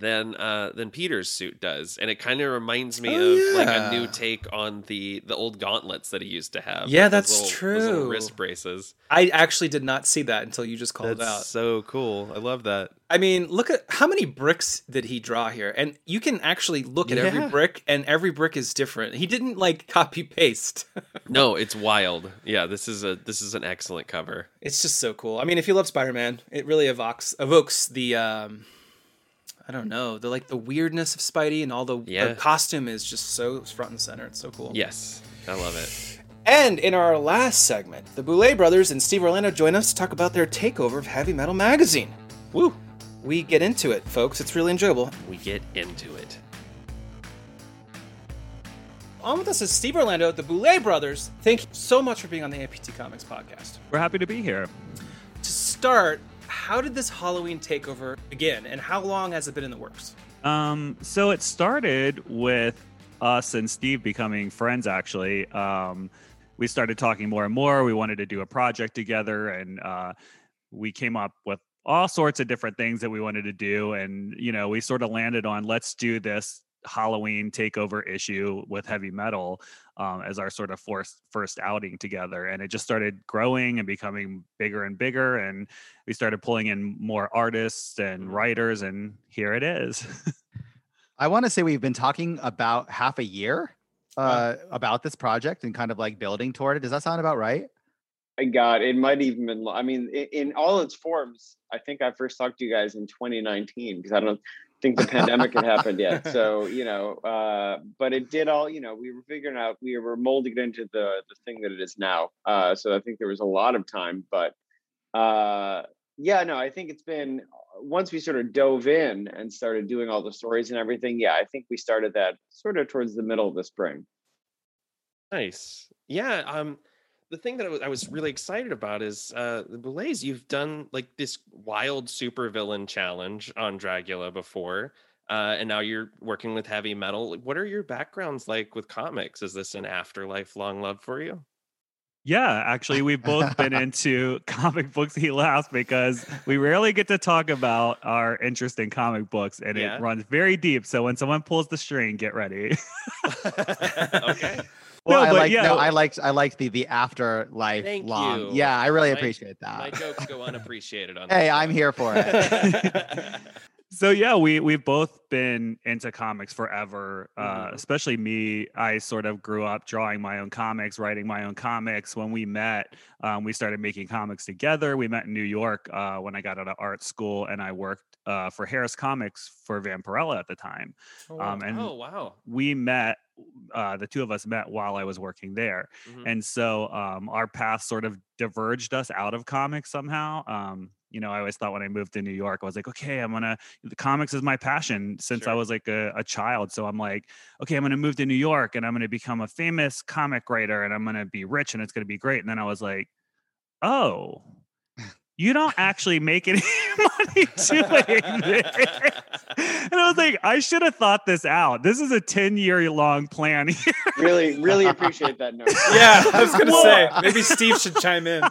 than uh than Peter's suit does, and it kind of reminds me oh, of yeah. like a new take on the the old gauntlets that he used to have. Yeah, like that's little, true. Wrist braces. I actually did not see that until you just called that's it out. So cool. I love that. I mean, look at how many bricks did he draw here, and you can actually look at yeah. every brick, and every brick is different. He didn't like copy paste. No, it's wild. Yeah, this is a this is an excellent cover. It's just so cool. I mean, if you love Spider-Man, it really evokes evokes the. Um, I don't know. The like the weirdness of Spidey and all the, yeah. the costume is just so front and center. It's so cool. Yes, I love it. And in our last segment, the Boulet Brothers and Steve Orlando join us to talk about their takeover of Heavy Metal magazine. Woo! We get into it, folks. It's really enjoyable. We get into it. On with us is Steve Orlando, the Boulet Brothers. Thank you so much for being on the A I P T Comics Podcast. We're happy to be here. To start, how did this Halloween takeover begin, and how long has it been in the works? Um, so it started with us and Steve becoming friends, actually. Um, we started talking more and more. We wanted to do a project together, and uh, we came up with all sorts of different things that we wanted to do. And, you know, we sort of landed on, let's do this Halloween takeover issue with Heavy Metal um, as our sort of first, first outing together. And it just started growing and becoming bigger and bigger. And we started pulling in more artists and writers, and here it is. I want to say we've been talking about half a year uh, yeah. about this project and kind of like building toward it. Does that sound about right? God, it might even been, I mean, in all its forms, I think I first talked to you guys in twenty nineteen, because I don't think the pandemic had happened yet. So, you know, uh, but it did all, you know, we were figuring out, we were molding it into the, the thing that it is now. Uh, so I think there was a lot of time, but uh, yeah, no, I think it's been, once we sort of dove in and started doing all the stories and everything. Yeah, I think we started that sort of towards the middle of the spring. Nice. Yeah. Um, The thing that I was really excited about is uh, the Boulets. You've done like this wild supervillain challenge on Dragula before, uh, and now you're working with Heavy Metal. What are your backgrounds like with comics? Is this an afterlife long love for you? Yeah, actually, we've both been into comic books. He laughs because we rarely get to talk about our interest in comic books, and yeah. it runs very deep. So when someone pulls the string, get ready. Okay. Well, no, I but, like yeah. no, I liked I liked the the afterlife. Thank long. You. Yeah, I really my, appreciate that. My jokes go unappreciated on. Hey, show. I'm here for it. So yeah, we we've both been into comics forever. Mm-hmm. Uh, especially me, I sort of grew up drawing my own comics, writing my own comics. When we met, um, we started making comics together. We met in New York uh, when I got out of art school, and I worked uh, for Harris Comics for Vampirella at the time. Oh wow! Um, and oh, wow. We met. Uh, the two of us met while I was working there. Mm-hmm. And so um, our path sort of diverged us out of comics somehow. Um, you know, I always thought when I moved to New York, I was like, okay, I'm going to, the comics is my passion since sure. I was like a, a child. So I'm like, okay, I'm going to move to New York and I'm going to become a famous comic writer and I'm going to be rich and it's going to be great. And then I was like, oh, you don't actually make any money doing this. And I was like, I should have thought this out. This is a ten-year long plan here. Really, really appreciate that note. Yeah, I was going to say, maybe Steve should chime in.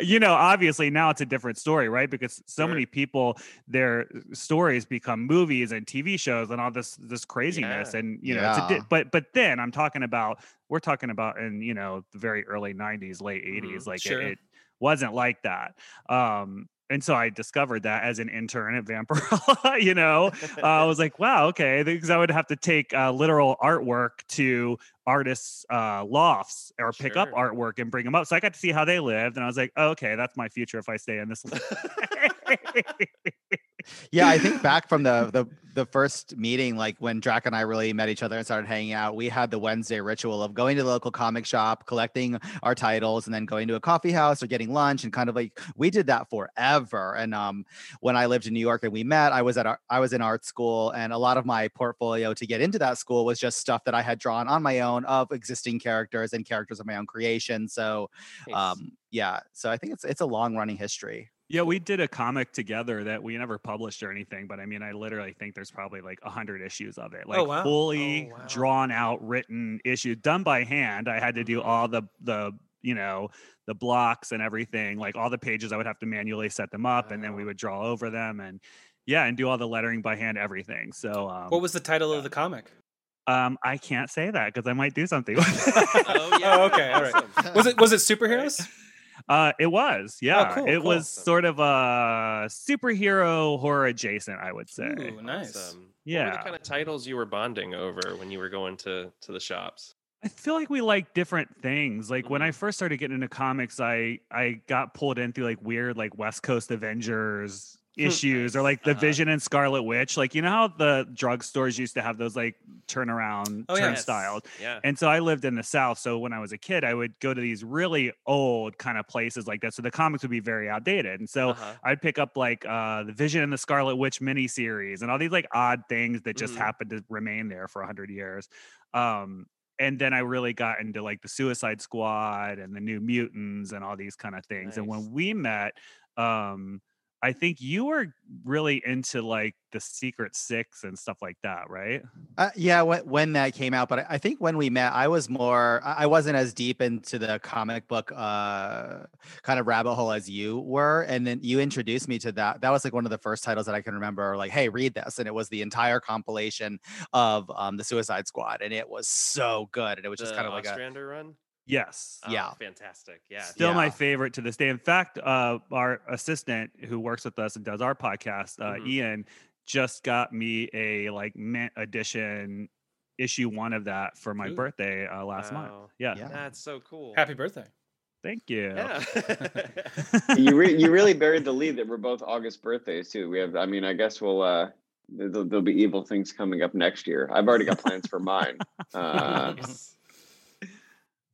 You know, obviously now it's a different story, right? Because so sure. many people, their stories become movies and T V shows and all this this craziness. Yeah. And, you know, yeah. it's a di- but but then I'm talking about, we're talking about in, you know, the very early nineties, late eighties. Mm, like sure. it, it wasn't like that. Um, and so I discovered that as an intern at Vampirella, you know, uh, I was like, wow, okay. Because I would have to take uh, literal artwork to artists' uh, lofts or sure. pick up artwork and bring them up. So I got to see how they lived. And I was like, oh, okay, that's my future if I stay in this. Yeah, I think back from the, the the first meeting, like when Drac and I really met each other and started hanging out, we had the Wednesday ritual of going to the local comic shop, collecting our titles, and then going to a coffee house or getting lunch, and kind of like we did that forever. And um, when I lived in New York and we met, I was at our, I was in art school, and a lot of my portfolio to get into that school was just stuff that I had drawn on my own of existing characters and characters of my own creation. So, um, yeah, so I think it's it's a long running history. Yeah, we did a comic together that we never published or anything, but I mean, I literally think there's probably like one hundred issues of it, like oh, wow. fully oh, wow. drawn out, written issue, done by hand. I had to do all the, the you know, the blocks and everything, like all the pages I would have to manually set them up, wow. and then we would draw over them and yeah, and do all the lettering by hand, everything. So um, what was the title yeah. of the comic? Um, I can't say that because I might do something. oh, yeah. oh, okay. All right. Was it, was it superheroes? Uh, it was, yeah. Oh, cool, it cool. was awesome. Sort of a superhero horror adjacent, I would say. Ooh, nice. Awesome. Yeah. What were the kind of titles you were bonding over when you were going to, to the shops? I feel like we like different things. Like mm-hmm. when I first started getting into comics, I, I got pulled in through like weird like West Coast Avengers issues or like the uh-huh. Vision and Scarlet Witch. Like, you know how the drugstores used to have those like turnaround oh, turnstiles. Yes. Yeah. And so I lived in the South. So when I was a kid, I would go to these really old kind of places like that. So the comics would be very outdated. And so uh-huh. I'd pick up like uh, the Vision and the Scarlet Witch miniseries and all these like odd things that just mm-hmm. happened to remain there for a hundred years. Um, And then I really got into like the Suicide Squad and the New Mutants and all these kind of things. Nice. And when we met, um, I think you were really into like the Secret Six and stuff like that, right? Uh, yeah, when, when that came out. But I think when we met, I was more, I wasn't as deep into the comic book uh, kind of rabbit hole as you were. And then you introduced me to that. That was like one of the first titles that I can remember, like, hey, read this. And it was the entire compilation of um, the Suicide Squad. And it was so good. And it was the just kind of like Ostrander a- run? Yes. Oh, yeah. Fantastic. Yeah. Still yeah. my favorite to this day. In fact, uh, our assistant who works with us and does our podcast, uh, mm-hmm. Ian, just got me a like mint edition issue one of that for my Ooh. birthday uh, last wow. month. Yeah. yeah. That's so cool. Happy birthday. Thank you. Yeah. you, re- you really buried the lead that we're both August birthdays too. We have, I mean, I guess we'll, uh, there'll, there'll be evil things coming up next year. I've already got plans for mine. Uh, yes.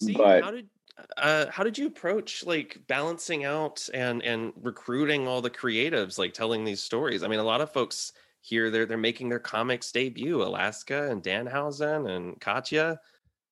See, but, how did uh, how did you approach like balancing out and and recruiting all the creatives like telling these stories? I mean, a lot of folks here they're they're making their comics debut. Alaska and Danhausen and Katya.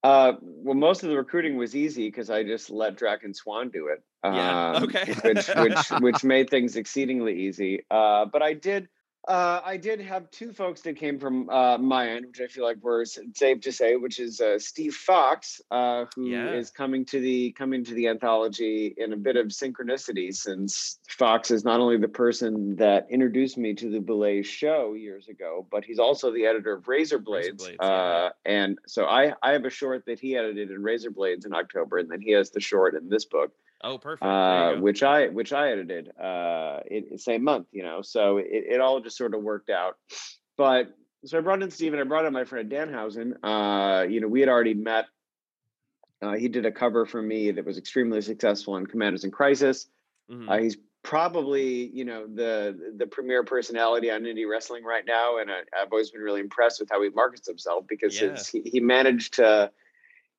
Uh, well, most of the recruiting was easy because I just let Drac and Swan do it. Yeah. Um, okay. which which which made things exceedingly easy. Uh, but I did. Uh, I did have two folks that came from uh, my end, which I feel like we're safe to say, which is uh, Steve Fox, uh, who yeah. is coming to the coming to the anthology in a bit of synchronicity, since Fox is not only the person that introduced me to the Boulet show years ago, but he's also the editor of Razor Blades. Razor Blades uh, yeah. And so I, I have a short that he edited in Razor Blades in October, and then he has the short in this book. Oh, perfect. Uh, which I which I edited uh, it, same month, you know, so it, it all just sort of worked out. But so I brought in Steven, I brought in my friend Danhausen. Uh, you know, we had already met. Uh, he did a cover for me that was extremely successful in Commanders in Crisis. Mm-hmm. Uh, he's probably, you know, the the premier personality on indie wrestling right now. And I, I've always been really impressed with how he markets himself because yeah. he, he managed to...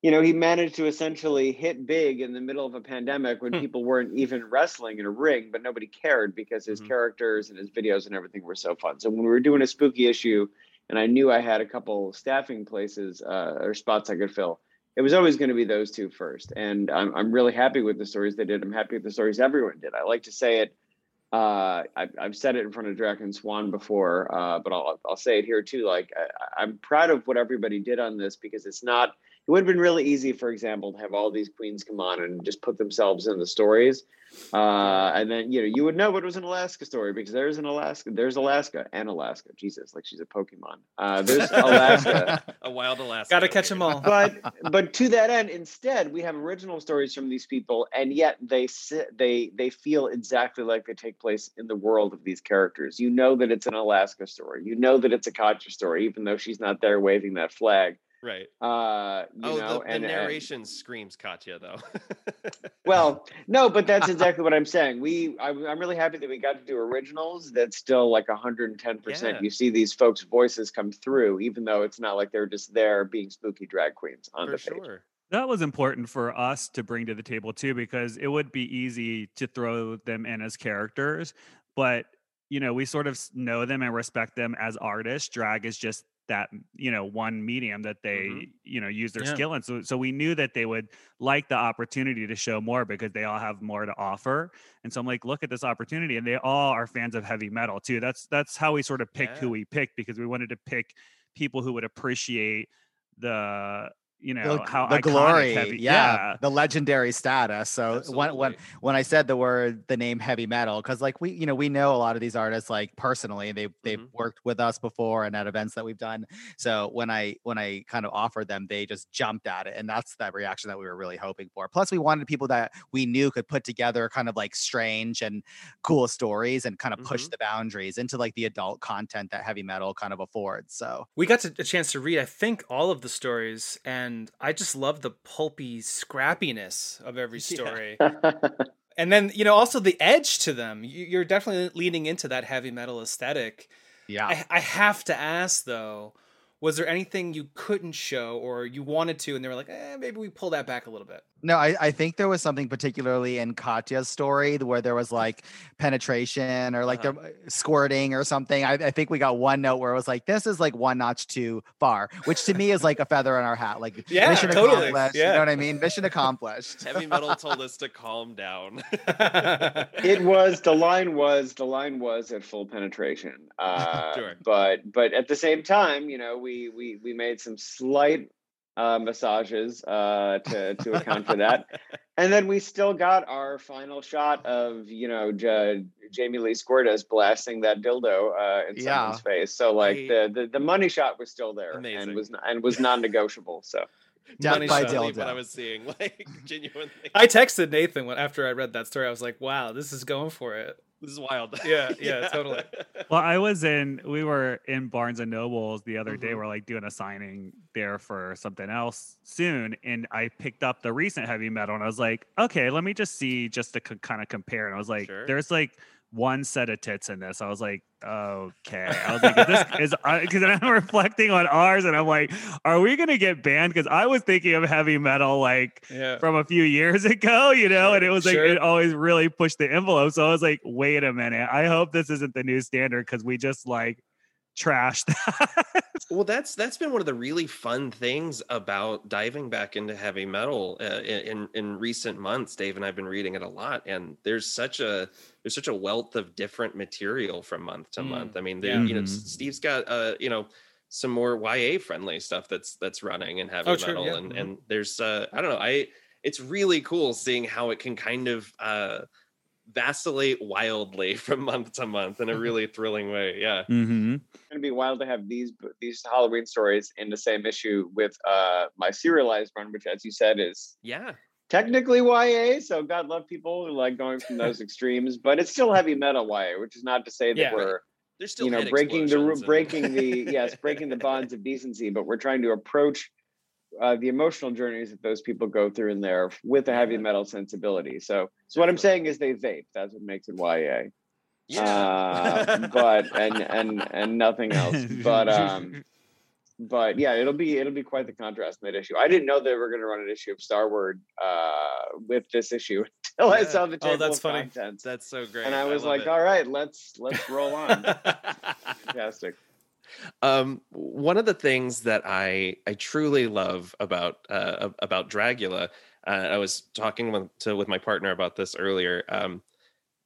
You know, he managed to essentially hit big in the middle of a pandemic when people weren't even wrestling in a ring, but nobody cared because his mm-hmm. characters and his videos and everything were so fun. So when we were doing a spooky issue and I knew I had a couple staffing places uh, or spots I could fill, it was always going to be those two first. And I'm, I'm really happy with the stories they did. I'm happy with the stories everyone did. I like to say it. Uh, I've, I've said it in front of Drac and Swan before, uh, but I'll, I'll say it here too. Like I, I'm proud of what everybody did on this because it's not, it would have been really easy, for example, to have all these queens come on and just put themselves in the stories. Uh, and then, you know, you would know what was an Alaska story because there's an Alaska, there's Alaska and Alaska. Jesus, like she's a Pokemon. Uh, there's Alaska. A wild Alaska. Gotta catch them all. But, but to that end, instead, we have original stories from these people, and yet they sit, they, they feel exactly like they take place in the world of these characters. You know that it's an Alaska story. You know that it's a Katya story, even though she's not there waving that flag. Right. Uh, you oh, know, the, and, the narration and, screams Katya, though. Well, no, but that's exactly what I'm saying. We, I, I'm really happy that we got to do originals. That's still like one hundred ten percent. Yeah. You see these folks' voices come through, even though it's not like they're just there being spooky drag queens on for the page. Sure. That was important for us to bring to the table, too, because it would be easy to throw them in as characters. But, you know, we sort of know them and respect them as artists. Drag is just that, you know, one medium that they, mm-hmm. you know, use their yeah. skill in. So, so we knew that they would like the opportunity to show more because they all have more to offer. And so I'm like, look at this opportunity. And they all are fans of heavy metal too. That's, that's how we sort of picked yeah. who we picked, because we wanted to pick people who would appreciate the, you know, the, how the glory, heavy, yeah, yeah, the legendary status. So Absolutely. when when when I said the word, the name heavy metal, because like we, you know, we know a lot of these artists like personally. They they've mm-hmm. worked with us before and at events that we've done. So when I when I kind of offered them, they just jumped at it, and that's that reaction that we were really hoping for. Plus, we wanted people that we knew could put together kind of like strange and cool stories and kind of mm-hmm. push the boundaries into like the adult content that heavy metal kind of affords. So we got to, a chance to read, I think, all of the stories and. And I just love the pulpy scrappiness of every story. Yeah. And then, you know, also the edge to them. You're definitely leaning into that heavy metal aesthetic. Yeah. I, I have to ask, though, was there anything you couldn't show or you wanted to and they were like, eh, maybe we pull that back a little bit? No, I, I think there was something particularly in Katya's story where there was like penetration or like uh-huh. the squirting or something. I, I think we got one note where it was like, this is like one notch too far, which to me is like a feather in our hat. Like yeah, mission totally. accomplished. Yeah. You know what I mean? Mission accomplished. Heavy Metal told us to calm down. It was, the line was, the line was at full penetration. Uh, sure. But but at the same time, you know, we we we made some slight Uh, massages uh, to to account for that, and then we still got our final shot of you know J- Jamie Lee Scordas blasting that dildo uh, in yeah. someone's face. So like the, the the money shot was still there. Amazing. and was and was non-negotiable. So money shot, what I was seeing, like genuinely. I texted Nathan when after I read that story. I was like, wow, this is going for it. This is wild. Yeah, yeah, yeah, totally. Well, I was in, we were in Barnes and Noble's the other mm-hmm. day. We're like doing a signing there for something else soon. And I picked up the recent Heavy Metal and I was like, okay, let me just see just to c- kind of compare. And I was like, sure. There's like one set of tits in this. I was like, okay. I was like, this is, because I'm reflecting on ours and I'm like, are we going to get banned? Because I was thinking of Heavy Metal like yeah. from a few years ago, you know, and it was like, sure. it always really pushed the envelope. So I was like, wait a minute. I hope this isn't the new standard because we just like trashed that. Well, that's, that's been one of the really fun things about diving back into Heavy Metal uh, in, in recent months. Dave and I've been reading it a lot and there's such a, there's such a wealth of different material from month to mm. month. I mean, they, yeah. you know, Steve's got, uh, you know, some more Y A friendly stuff that's, that's running and Heavy oh, Metal. True, yeah. And, mm-hmm. and there's, uh, I don't know. I, it's really cool seeing how it can kind of uh, vacillate wildly from month to month in a really thrilling way. Yeah. Mm-hmm. It's going to be wild to have these, these Halloween stories in the same issue with uh, my serialized run, which as you said is yeah. technically Y A, so God love people who like going from those extremes, but it's still Heavy Metal Y A, which is not to say that yeah, we're there's still you know breaking the and... breaking the yes breaking the bonds of decency, but we're trying to approach uh, the emotional journeys that those people go through in there with a Heavy Metal sensibility. So, so what I'm saying is they vape. That's what makes it Y A. Yeah, uh, but and and and nothing else. But um, But yeah, it'll be it'll be quite the contrast in that issue. I didn't know they were going to run an issue of Starward uh, with this issue until yeah. I saw the table oh, that's of funny. Contents. That's so great. And I was I like, it. all right, let's let's roll on. Fantastic. Um, one of the things that I I truly love about uh, about Dragula, uh, I was talking with to, with my partner about this earlier. Um,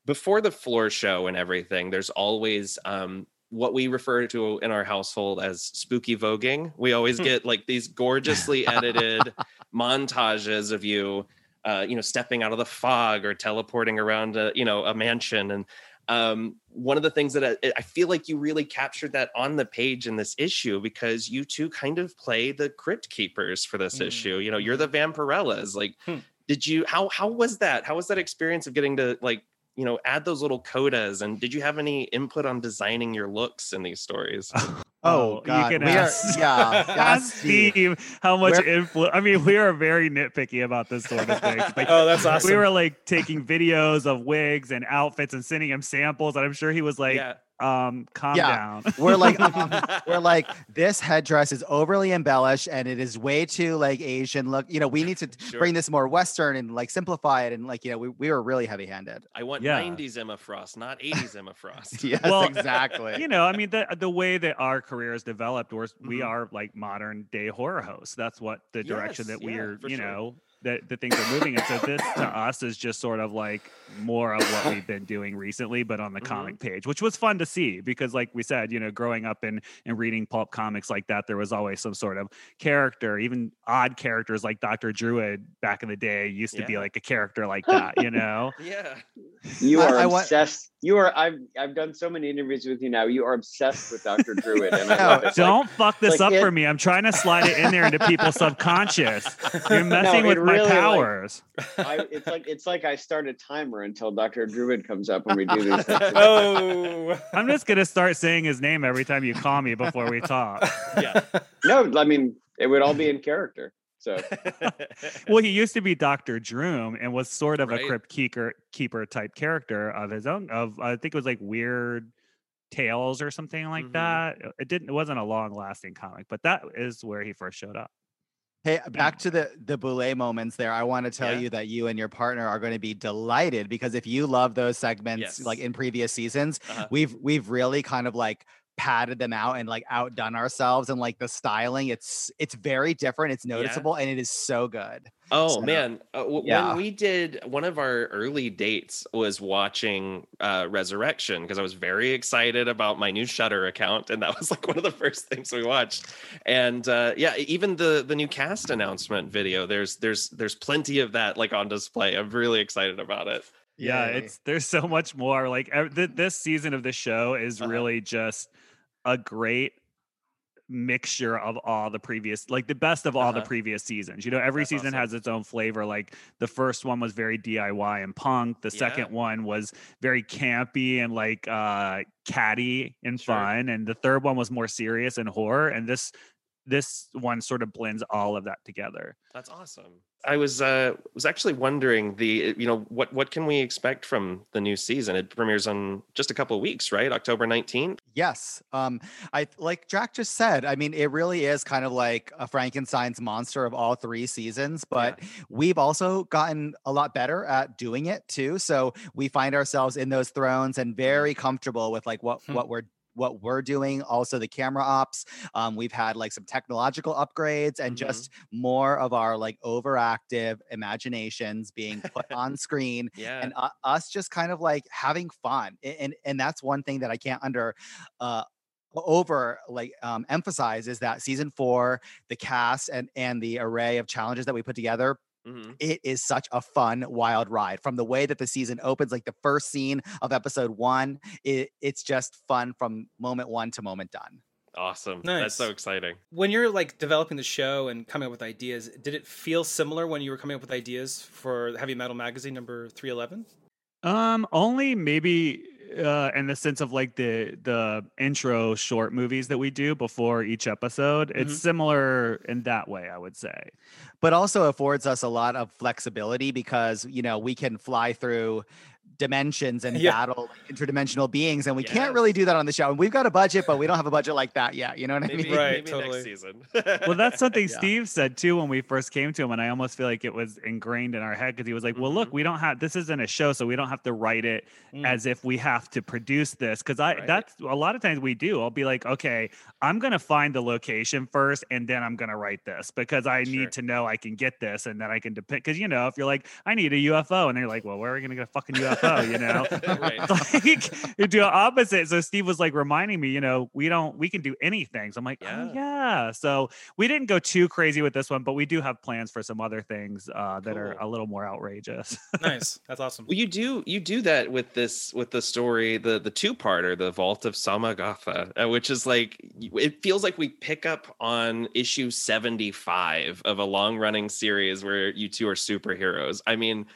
before the floor show and everything, there's always. Um, what we refer to in our household as spooky voguing. We always get like these gorgeously edited montages of you, uh, you know, stepping out of the fog or teleporting around, a, you know, a mansion. And um, one of the things that I, I feel like you really captured that on the page in this issue, because you two kind of play the crypt keepers for this mm. issue. You know, you're the Vampirellas. Like, hmm. did you, how, how was that? How was that experience of getting to like, you know, add those little codas? And did you have any input on designing your looks in these stories? Oh, God. You can ask, are, yeah, ask Steve, Steve how much influence. I mean, we are very nitpicky about this sort of thing. Like, oh, that's awesome. We were like taking videos of wigs and outfits and sending him samples. And I'm sure he was like, yeah. um, calm yeah. down. We're like, um, we're like, this headdress is overly embellished and it is way too like Asian look. You know, we need to sure. bring this more Western and like simplify it. And like, you know, we, we were really heavy handed. I want yeah. nineties Emma Frost, not eighties Emma Frost. Yes, well, exactly. You know, I mean, the, the way that our careers developed where mm-hmm. we are like modern day horror hosts. That's what the direction yes, that we yeah, are, you sure. know, that the things are moving. And so this to us is just sort of like more of what we've been doing recently, but on the mm-hmm. comic page, which was fun to see because like we said, you know, growing up and and reading pulp comics like that, there was always some sort of character, even odd characters like Doctor Druid back in the day used yeah. to be like a character like that, you know? yeah. You are I, obsessed. I wa- you are, I've, I've done so many interviews with you now. You are obsessed with Doctor Druid. And I love it. Don't like, fuck this like up it, for me. I'm trying to slide it in there into people's subconscious. You're messing no, with my really powers. Like, I, it's like, it's like I start a timer until Doctor Druid comes up when we do these things. Oh, I'm just going to start saying his name every time you call me before we talk. Yeah. No, I mean, it would all be in character. So, well, he used to be Doctor Droom and was sort of right. a crypt keeper, keeper type character of his own. Of I think it was like Weird Tales or something like mm-hmm. that. It didn't. It wasn't a long lasting comic, but that is where he first showed up. Hey, back to the, the Boulet moments there. I want to tell yeah. you that you and your partner are going to be delighted, because if you love those segments, yes. like in previous seasons, uh-huh. we've we've really kind of like padded them out and like outdone ourselves, and like the styling, it's it's very different. It's noticeable yeah. and it is so good. Oh, so, man. Uh, w- yeah. When we did one of our early dates was watching uh, Resurrection, because I was very excited about my new Shudder account. And that was like one of the first things we watched. And uh, yeah, even the the new cast announcement video, there's there's there's plenty of that like on display. I'm really excited about it. Yeah, Yay. it's there's so much more. Like th- this season of the show is uh-huh. really just a great mixture of all the previous, like the best of all uh-huh. the previous seasons. You know, every That's season awesome. has its own flavor. Like the first one was very D I Y and punk. The yeah. second one was very campy and like uh catty and sure. fun. And the third one was more serious and horror. And this this one sort of blends all of that together. That's awesome. I was uh was actually wondering the you know what what can we expect from the new season? It premieres on just a couple of weeks, right? October nineteenth. Yes. Um I like Jack just said, I mean, it really is kind of like a Frankenstein's monster of all three seasons, but yeah. we've also gotten a lot better at doing it too. So we find ourselves in those thrones and very comfortable with like what hmm. what we're what we're doing, also the camera ops. Um, we've had like some technological upgrades and mm-hmm. just more of our like overactive imaginations being put on screen yeah. and uh, us just kind of like having fun. And, and, and that's one thing that I can't under, uh, over like um, emphasize is that season four, the cast and, and the array of challenges that we put together, Mm-hmm. it is such a fun, wild ride. From the way that the season opens, like the first scene of episode one, it, it's just fun from moment one to moment done. Awesome. Nice. That's so exciting. When you're like developing the show and coming up with ideas, did it feel similar when you were coming up with ideas for Heavy Metal Magazine number three eleven? Um, only maybe uh, in the sense of like the the intro short movies that we do before each episode. Mm-hmm. It's similar in that way, I would say. But also affords us a lot of flexibility because, you know, we can fly through dimensions and yeah. battle like, interdimensional beings, and we yes. can't really do that on the show. And we've got a budget, but we don't have a budget like that yet. You know what maybe, I mean? Right, maybe totally. Next season. Well, that's something yeah. Steve said too when we first came to him, and I almost feel like it was ingrained in our head because he was like, "Well, mm-hmm. look, we don't have this isn't a show, so we don't have to write it mm. as if we have to produce this." Because I right. that's a lot of times we do. I'll be like, "Okay, I'm gonna find the location first, and then I'm gonna write this because I sure. need to know I can get this, and then I can depict." Because you know, if you're like, "I need a U F O," and they're like, "Well, where are we gonna get a fucking U F O?" Oh, you know, right. like you do opposite. So Steve was like reminding me, you know, we don't, we can do anything. So I'm like, yeah. oh yeah. So we didn't go too crazy with this one, but we do have plans for some other things uh, that cool. are a little more outrageous. Nice. That's awesome. Well, you do, you do that with this, with the story, the, the two parter, The Vault of Samagatha, uh, which is like, it feels like we pick up on issue seventy-five of a long running series where you two are superheroes. I mean,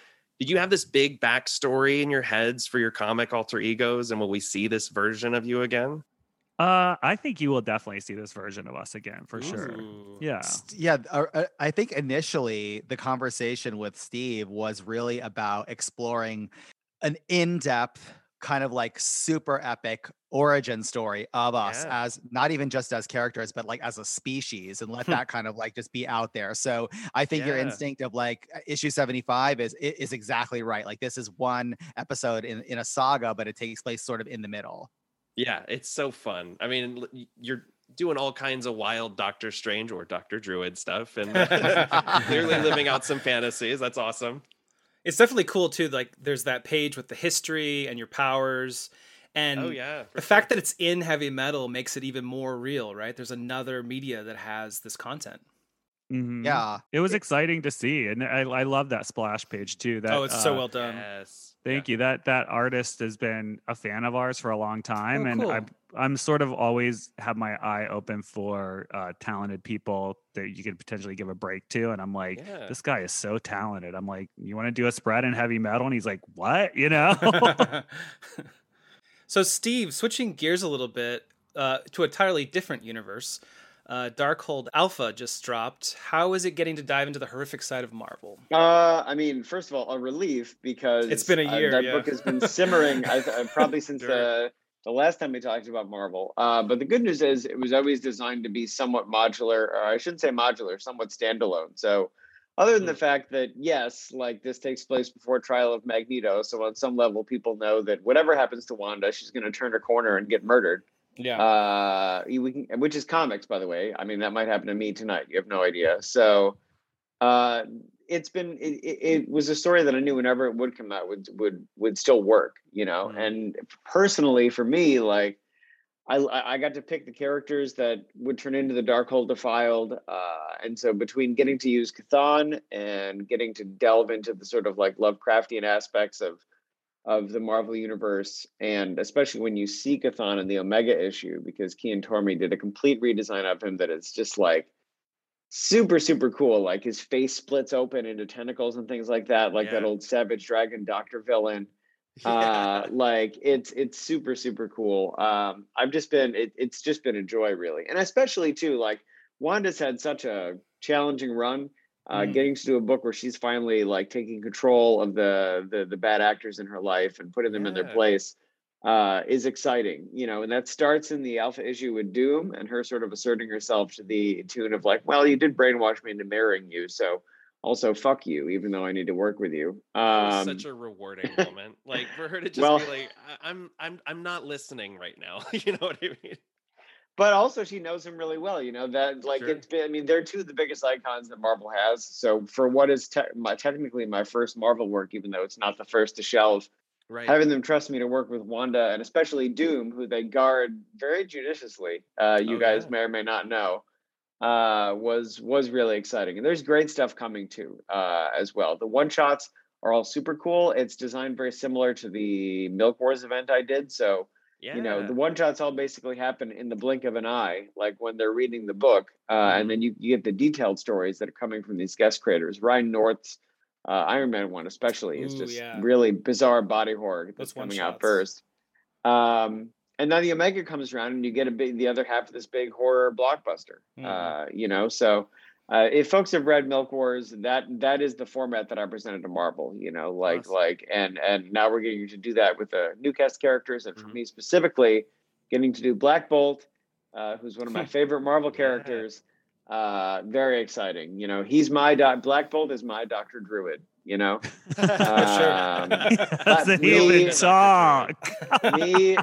did you have this big backstory in your heads for your comic alter egos? And will we see this version of you again? Uh, I think you will definitely see this version of us again, for Ooh. sure. Yeah. Yeah. Uh, I think initially the conversation with Steve was really about exploring an in-depth kind of like super epic origin story of us yeah. as not even just as characters, but like as a species, and let that kind of like just be out there. So I think yeah. your instinct of like issue seventy-five is is exactly right. Like this is one episode in, in a saga, but it takes place sort of in the middle. Yeah, it's so fun. I mean, you're doing all kinds of wild Doctor Strange or Doctor Druid stuff and clearly living out some fantasies. That's awesome. It's definitely cool too. Like there's that page with the history and your powers, and oh, yeah, the sure. fact that it's in Heavy Metal makes it even more real, right? There's another media that has this content. Mm-hmm. Yeah. It was exciting to see. And I, I love that splash page too. That, oh, it's uh, so well done. Yes. Thank yeah. you. That, that artist has been a fan of ours for a long time. Oh, and cool. I've, I'm sort of always have my eye open for uh, talented people that you could potentially give a break to. And I'm like, yeah. this guy is so talented. I'm like, you want to do a spread in Heavy Metal? And he's like, what? You know? So Steve, switching gears a little bit uh, to a entirely different universe, uh, Darkhold Alpha just dropped. How is it getting to dive into the horrific side of Marvel? Uh, I mean, first of all, a relief because it's been a year. Uh, that yeah. book has been simmering I, uh, probably since... Sure. Uh, the last time we talked about Marvel. Uh, but the good news is it was always designed to be somewhat modular, or I shouldn't say modular, somewhat standalone. So other than the fact that, yes, like this takes place before Trial of Magneto. So on some level, people know that whatever happens to Wanda, she's going to turn her corner and get murdered. Yeah. Uh, we can, which is comics, by the way. I mean, that might happen to me tonight. You have no idea. So uh, it's been, it, it was a story that I knew whenever it would come out would, would, would still work, you know? Mm-hmm. And personally for me, like I, I got to pick the characters that would turn into the Darkhold Defiled. Uh, and so between getting to use C'Thon and getting to delve into the sort of like Lovecraftian aspects of, of the Marvel Universe, and especially when you see C'Thon in the Omega issue, because Kian Tormey did a complete redesign of him that is just like super, super cool. Like his face splits open into tentacles and things like that, like yeah. that old Savage Dragon Doctor villain. Yeah. Uh, like it's it's super, super cool. Um, I've just been, it, it's just been a joy really. And especially too, like Wanda's had such a challenging run. Uh, mm. Getting to do a book where she's finally like taking control of the the, the bad actors in her life and putting them yeah. in their place uh, is exciting, you know. And that starts in the Alpha issue with Doom and her sort of asserting herself to the tune of like, well, you did brainwash me into marrying you, so also fuck you, even though I need to work with you. Um, such a rewarding moment, like for her to just well, be like, I- I'm I'm I'm not listening right now. You know what I mean? But also she knows him really well, you know, that like sure. it's been, I mean, they're two of the biggest icons that Marvel has. So for what is te- my, technically my first Marvel work, even though it's not the first to shelve, right. having them trust me to work with Wanda and especially Doom, who they guard very judiciously, uh, you oh, guys yeah. may or may not know, uh, was was really exciting. And there's great stuff coming too, uh, as well. The one-shots are all super cool. It's designed very similar to the Milk Wars event I did, so... Yeah. You know, the one shots all basically happen in the blink of an eye, like when they're reading the book. Uh, mm-hmm. And then you, you get the detailed stories that are coming from these guest creators. Ryan North's uh, Iron Man one, especially, is Ooh, just yeah. really bizarre body horror that's coming out first. Um, and then the Omega comes around and you get a big, the other half of this big horror blockbuster, mm-hmm. uh, you know, so. Uh, if folks have read Milk Wars, that that is the format that I presented to Marvel, you know, like, awesome. like, and and now we're getting to do that with the new cast characters. And for mm-hmm. me specifically, getting to do Black Bolt, uh, who's one of my favorite Marvel characters. Yeah. Uh, very exciting. You know, he's my, doc- Black Bolt is my Doctor Druid, you know. um, That's a healing talk. Me,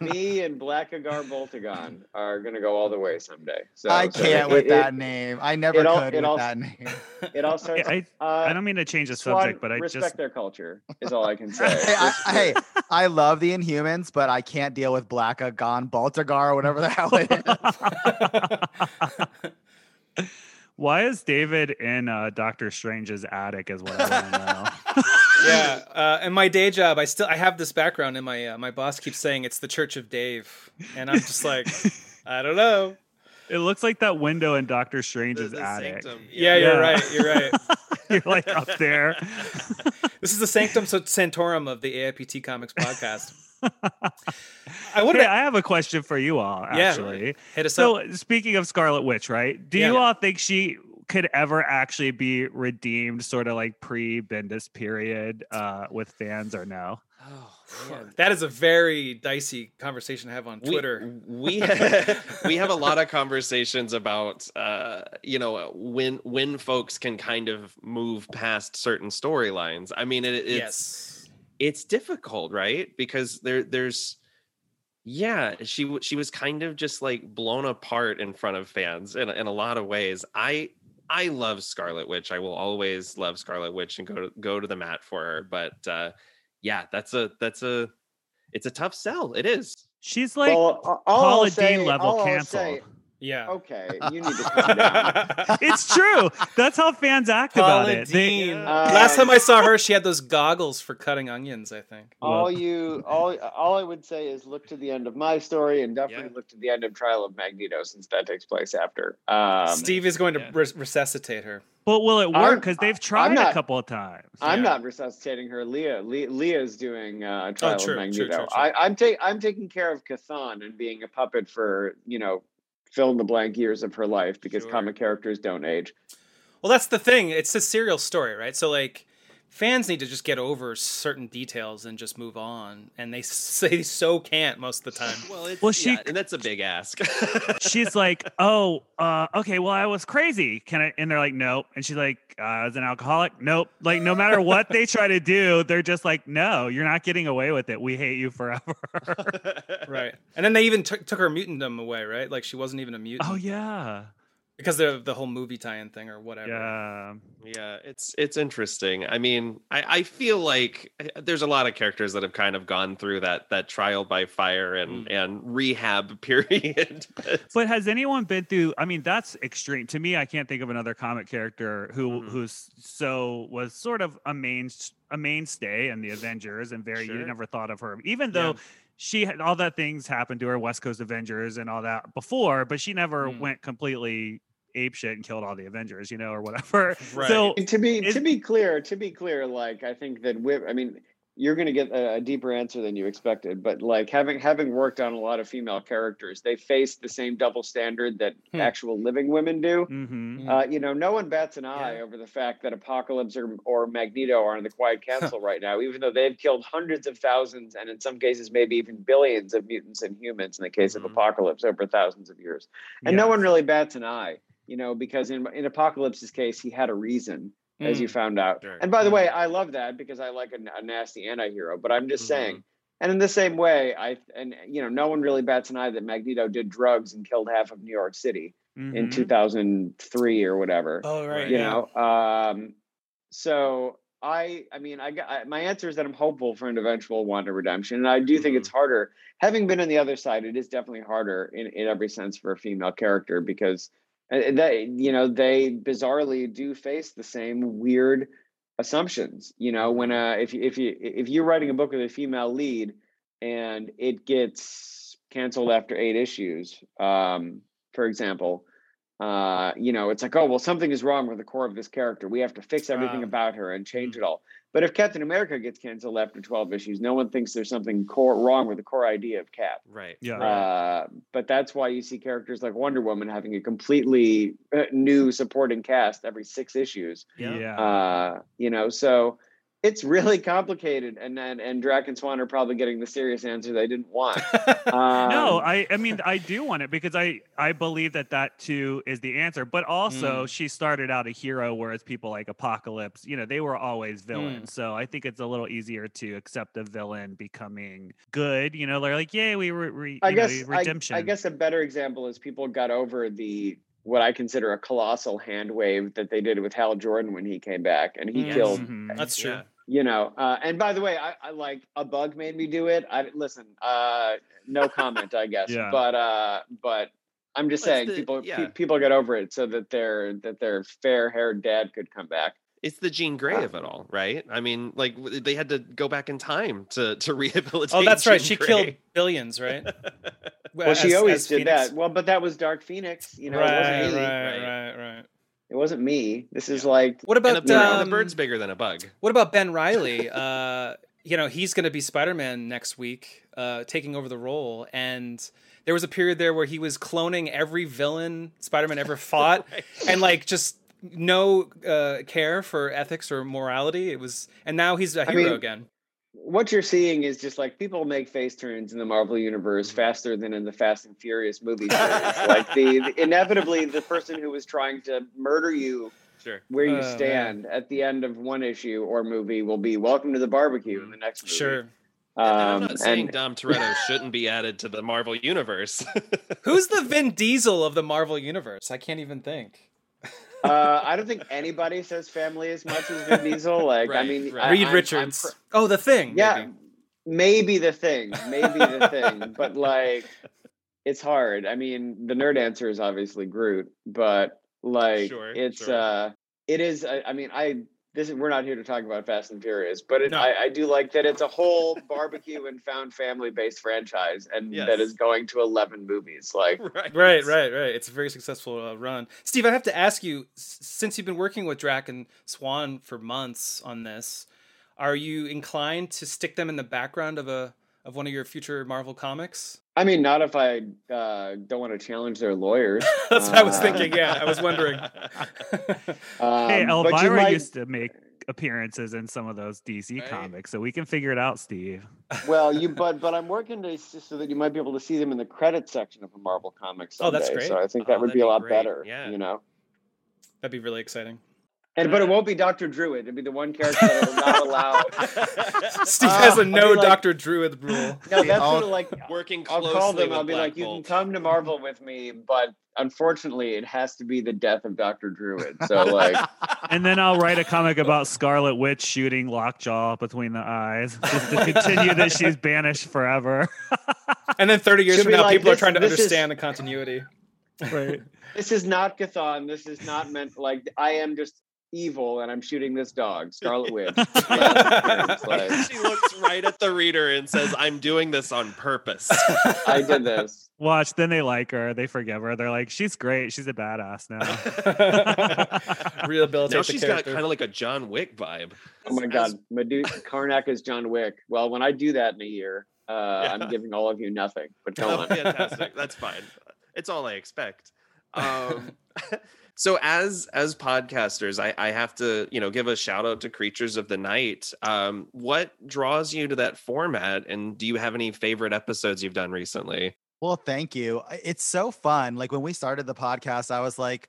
me and Black Agar Boltagon are going to go all the way someday. So I so can't it, with it, that name. I never all, could with all, that name. It all starts. I, I, uh, I don't mean to change the subject, but I respect just respect their culture is all I can say. Hey, I, hey, I love the Inhumans, but I can't deal with Black Agar Boltagar or whatever the hell it is. Why is David in uh, Doctor Strange's attic is what I want to know. Yeah, uh, and my day job, I still I have this background, and my uh, my boss keeps saying it's the Church of Dave, and I'm just like, I don't know. It looks like that window in Doctor Strange's the, the attic. Sanctum. Yeah, yeah, you're right. You're right. You're like up there. This is the Sanctum Sanctorum of the A I P T Comics Podcast. I wonder. Hey, I have a question for you all. Actually, yeah, hit us so up. Speaking of Scarlet Witch, right? Do yeah, you yeah. all think she could ever actually be redeemed, sort of like pre-Bendis period, uh, with fans or no? Oh, man. That is a very dicey conversation to have on Twitter. We we have, we have a lot of conversations about uh, you know when when folks can kind of move past certain storylines. I mean, it, it's. Yes. It's difficult, right? Because there, there's, yeah, she she was kind of just like blown apart in front of fans in in a lot of ways. I I love Scarlet Witch. I will always love Scarlet Witch and go to, go to the mat for her. But uh, yeah, that's a that's a it's a tough sell. It is. She's like well, Paula Deen level canceled. Yeah. Okay. You need to calm down. It's true. That's how fans act Paula about it. They, uh, last time I saw her, she had those goggles for cutting onions, I think. All well. you, all, all I would say is look to the end of my story, and definitely yeah. look to the end of Trial of Magneto, since that takes place after. Um, Steve is going to yeah. res- resuscitate her. But will it work? Because they've tried not, a couple of times. I'm yeah. not resuscitating her. Leah, Le- Leah's doing uh, Trial oh, true, of Magneto. True, true, true. I, I'm taking, I'm taking care of C'Thon and being a puppet for you know. fill in the blank years of her life, because sure. comic characters don't age. Well, that's the thing. It's a serial story, right? So like fans need to just get over certain details and just move on. And they say so can't most of the time. Well, it's, well she yeah, and that's a big ask. She's like, oh, uh, okay, well, I was crazy. Can I? And they're like, nope. And she's like, uh, I was an alcoholic. Nope. Like, no matter what they try to do, they're just like, no, you're not getting away with it. We hate you forever. Right. And then they even t- took her mutantdom away, right? Like, she wasn't even a mutant. Oh, yeah. Because of the whole movie tie-in thing or whatever. Yeah, yeah, it's it's interesting. I mean, I, I feel like there's a lot of characters that have kind of gone through that that trial by fire and, mm. and rehab period. but, but has anyone been through? I mean, that's extreme to me. I can't think of another comic character who mm. who's so was sort of a main a mainstay in the Avengers and very sure. you never thought of her, even though. Yeah. She had all that things happened to her, West Coast Avengers and all that before, but she never mm. went completely apeshit and killed all the Avengers, you know, or whatever. Right. So to be to be clear, to be clear, like I think that we, I mean, you're going to get a, a deeper answer than you expected, but like having having worked on a lot of female characters, they face the same double standard that hmm. actual living women do. Mm-hmm. Uh, you know, no one bats an eye yeah. over the fact that Apocalypse or, or Magneto are in the Quiet Council right now, even though they've killed hundreds of thousands and in some cases maybe even billions of mutants and humans in the case mm-hmm. of Apocalypse over thousands of years, and yes. no one really bats an eye. You know, because in in Apocalypse's case, he had a reason, mm. as you found out. Sure. And by the way, I love that because I like a, a nasty anti-hero, but I'm just mm-hmm. saying. And in the same way, I and, you know, no one really bats an eye that Magneto did drugs and killed half of New York City mm-hmm. in two thousand three or whatever. Oh, right. You yeah. know, um, so I I mean, I, I my answer is that I'm hopeful for an eventual Wanda redemption. And I do mm-hmm. think it's harder. Having been on the other side, it is definitely harder in, in every sense for a female character because they, you know, they bizarrely do face the same weird assumptions. You know, when uh, if you if you if you're writing a book with a female lead and it gets canceled after eight issues, um, for example, uh, you know, it's like, oh well, something is wrong with the core of this character. We have to fix everything um, about her and change it all. But if Captain America gets canceled after twelve issues, no one thinks there's something core wrong with the core idea of Cap. Right. Yeah. Uh, but that's why you see characters like Wonder Woman having a completely new supporting cast every six issues. Yeah. Uh, you know, so it's really complicated. And and, and Drac and Swan are probably getting the serious answer they didn't want. um, no, I, I mean, I do want it because I, I believe that that too is the answer. But also mm. she started out a hero, whereas people like Apocalypse, you know, they were always villains. Mm. So I think it's a little easier to accept a villain becoming good. You know, they're like, yay, we were re- I guess, know, redemption. I, I guess a better example is people got over the what I consider a colossal hand wave that they did with Hal Jordan when he came back and he yes. killed. Mm-hmm. That's true. Yeah. You know, uh, and by the way, I, I like a bug made me do it. I listen, uh, no comment, I guess. Yeah. But uh, but I'm just well, saying, the, people yeah. pe- people get over it so that their that their fair-haired dad could come back. It's the Jean Grey uh, of it all, right? I mean, like they had to go back in time to to rehabilitate. Oh, that's Jean right. She Grey. Killed billions, right? well, as, she always did Phoenix. That. Well, but that was Dark Phoenix, you know. Right, it wasn't easy, right, right, right. right. It wasn't me. This is like what about and a, you know, um, the bird's bigger than a bug? What about Ben Reilly? uh, you know, he's going to be Spider-Man next week, uh, taking over the role. And there was a period there where he was cloning every villain Spider-Man ever fought, right. and like just no uh, care for ethics or morality. It was, and now he's a hero I mean, again. What you're seeing is just like people make face turns in the Marvel universe faster than in the Fast and Furious movie series. like the, the inevitably the person who was trying to murder you sure. where you oh, stand man. At the end of one issue or movie will be welcome to the barbecue in the next movie. Sure. Um, and I'm not saying and... Dom Toretto shouldn't be added to the Marvel universe. Who's the Vin Diesel of the Marvel universe? I can't even think. Uh, I don't think anybody says family as much as Vin Diesel. Like, right, I mean, right. I, Reed I, Richards. I'm pr- oh, the thing. Yeah, maybe, maybe the thing. Maybe the thing. But like, it's hard. I mean, the nerd answer is obviously Groot, but like, sure, it's sure. uh, it is. I, I mean, I this is, we're not here to talk about Fast and Furious, but it, no. I, I do like that it's a whole barbecue and found family based franchise, and yes. that is going to eleven movies. Like, right, right, right, right. It's a very successful uh, run. Steve, I have to ask you, since you've been working with Drac and Swan for months on this, are you inclined to stick them in the background of a of one of your future Marvel comics? I mean, not if I uh, don't want to challenge their lawyers. That's uh, what I was thinking. Yeah, I was wondering. um, hey, Elvira might... used to make appearances in some of those D C right. comics, so we can figure it out, Steve. Well, you but but I'm working to so that you might be able to see them in the credit section of a Marvel comic someday. Oh, that's great. So I think that oh, would be a lot great. better. Yeah. You know, that'd be really exciting. And but it won't be Doctor Druid. It'll be the one character that will not allow. Steve uh, has a no like, Doctor Druid rule. No, that's I'll, sort of like working closely. I'll call them. With I'll be Black like, Bolt. You can come to Marvel with me, but unfortunately, it has to be the death of Doctor Druid. So like, and then I'll write a comic about Scarlet Witch shooting Lockjaw between the eyes, just to continue that she's banished forever. And then thirty years Should from now, like, people this, are trying to understand is... the continuity. Right. This is not Cthon. This is not meant like I am just. Evil, and I'm shooting this dog, Scarlet Witch. She looks right at the reader and says, I'm doing this on purpose. I did this. Watch, then they like her. They forgive her. They're like, she's great. She's a badass now. Rehabilitate now she's the character. Got kind of like a John Wick vibe. Oh my God. Medusa Karnak is John Wick. Well, when I do that in a year, uh, yeah. I'm giving all of you nothing. But go on. Fantastic. That's fine. It's all I expect. Um So as as podcasters, I, I have to, you know, give a shout out to Creatures of the Night. Um, what draws you to that format? And do you have any favorite episodes you've done recently? Well, thank you. It's so fun. Like when we started the podcast, I was like,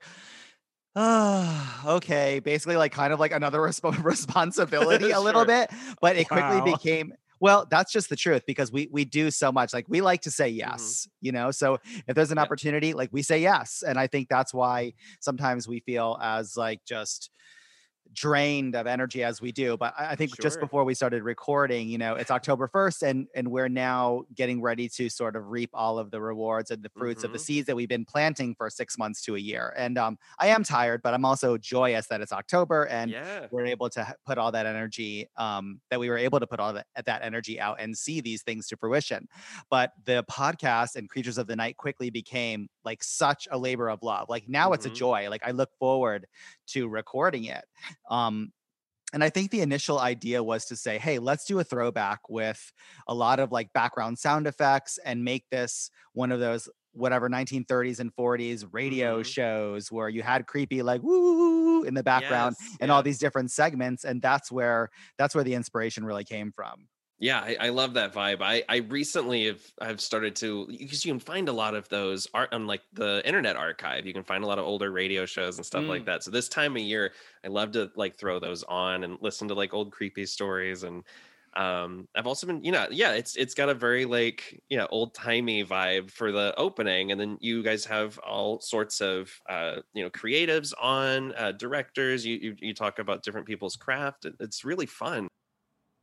oh, okay, basically like kind of like another resp- responsibility sure. a little bit. But it wow. quickly became... Well, that's just the truth because we we do so much. Like we like to say yes, mm-hmm. you know. So if there's an yeah. opportunity, like we say yes, and I think that's why sometimes we feel as like just drained of energy as we do. But I, I think sure. just before we started recording, you know, it's October first, and and we're now getting ready to sort of reap all of the rewards and the fruits mm-hmm. of the seeds that we've been planting for six months to a year. And um, I am tired, but I'm also joyous that it's October, and yeah. we're able to put all that energy um, that we were able to put all that, that energy out and see these things to fruition. But the podcast and Creatures of the Night quickly became like such a labor of love. Like now mm-hmm. it's a joy. Like I look forward to recording it. Um, and I think the initial idea was to say, hey, let's do a throwback with a lot of like background sound effects and make this one of those whatever nineteen thirties and forties radio mm-hmm. shows where you had creepy like woo in the background yes, and yeah. all these different segments. And that's where that's where the inspiration really came from. Yeah, I, I love that vibe. I, I recently have I've started to, because you can find a lot of those art on like the Internet Archive. You can find a lot of older radio shows and stuff mm. like that. So this time of year, I love to like throw those on and listen to like old creepy stories. And um, I've also been, you know, yeah, it's it's got a very like, you know, old timey vibe for the opening. And then you guys have all sorts of, uh, you know, creatives on, uh, directors. You, you you talk about different people's craft. It's really fun.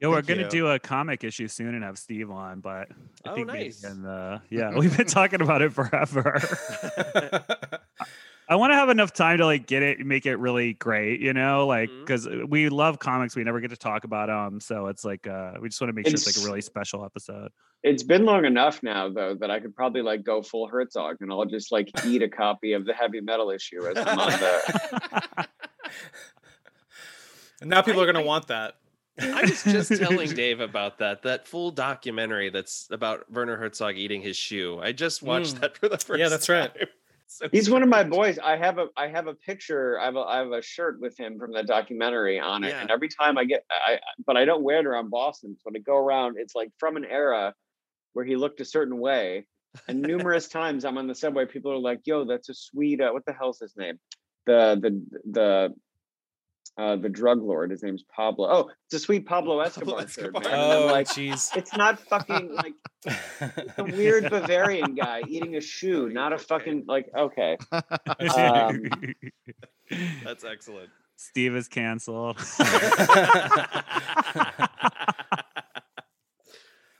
Yeah, we're going to do a comic issue soon and have Steve on, but I oh, think nice. we can, uh, yeah, we've been talking about it forever. I want to have enough time to like get it, make it really great, you know, like because mm-hmm. we love comics, we never get to talk about them, so it's like uh, we just want to make it's, sure it's like a really special episode. It's been long enough now, though, that I could probably like go full Herzog and I'll just like eat a copy of the Heavy Metal issue as I'm on the. And now people I, are going to want that. I was just telling Dave about that, that full documentary that's about Werner Herzog eating his shoe. I just watched mm. that for the first time. Yeah, that's right. So he's one of my boys. I have a, I have a picture. I have a, I have a shirt with him from that documentary on it. Yeah. And every time I get, I, but I don't wear it around Boston. So when I go around, it's like from an era where he looked a certain way. And numerous times I'm on the subway. People are like, yo, that's a sweet, uh, what the hell's his name? The, the, the, Uh, the drug lord, his name's Pablo. Oh, it's a sweet Pablo Escobar. Pablo Escobar. Shirt, man. Oh, like, jeez. It's not fucking like it's a weird Bavarian guy eating a shoe, not a fucking like, okay. Um, That's excellent. Steve is canceled.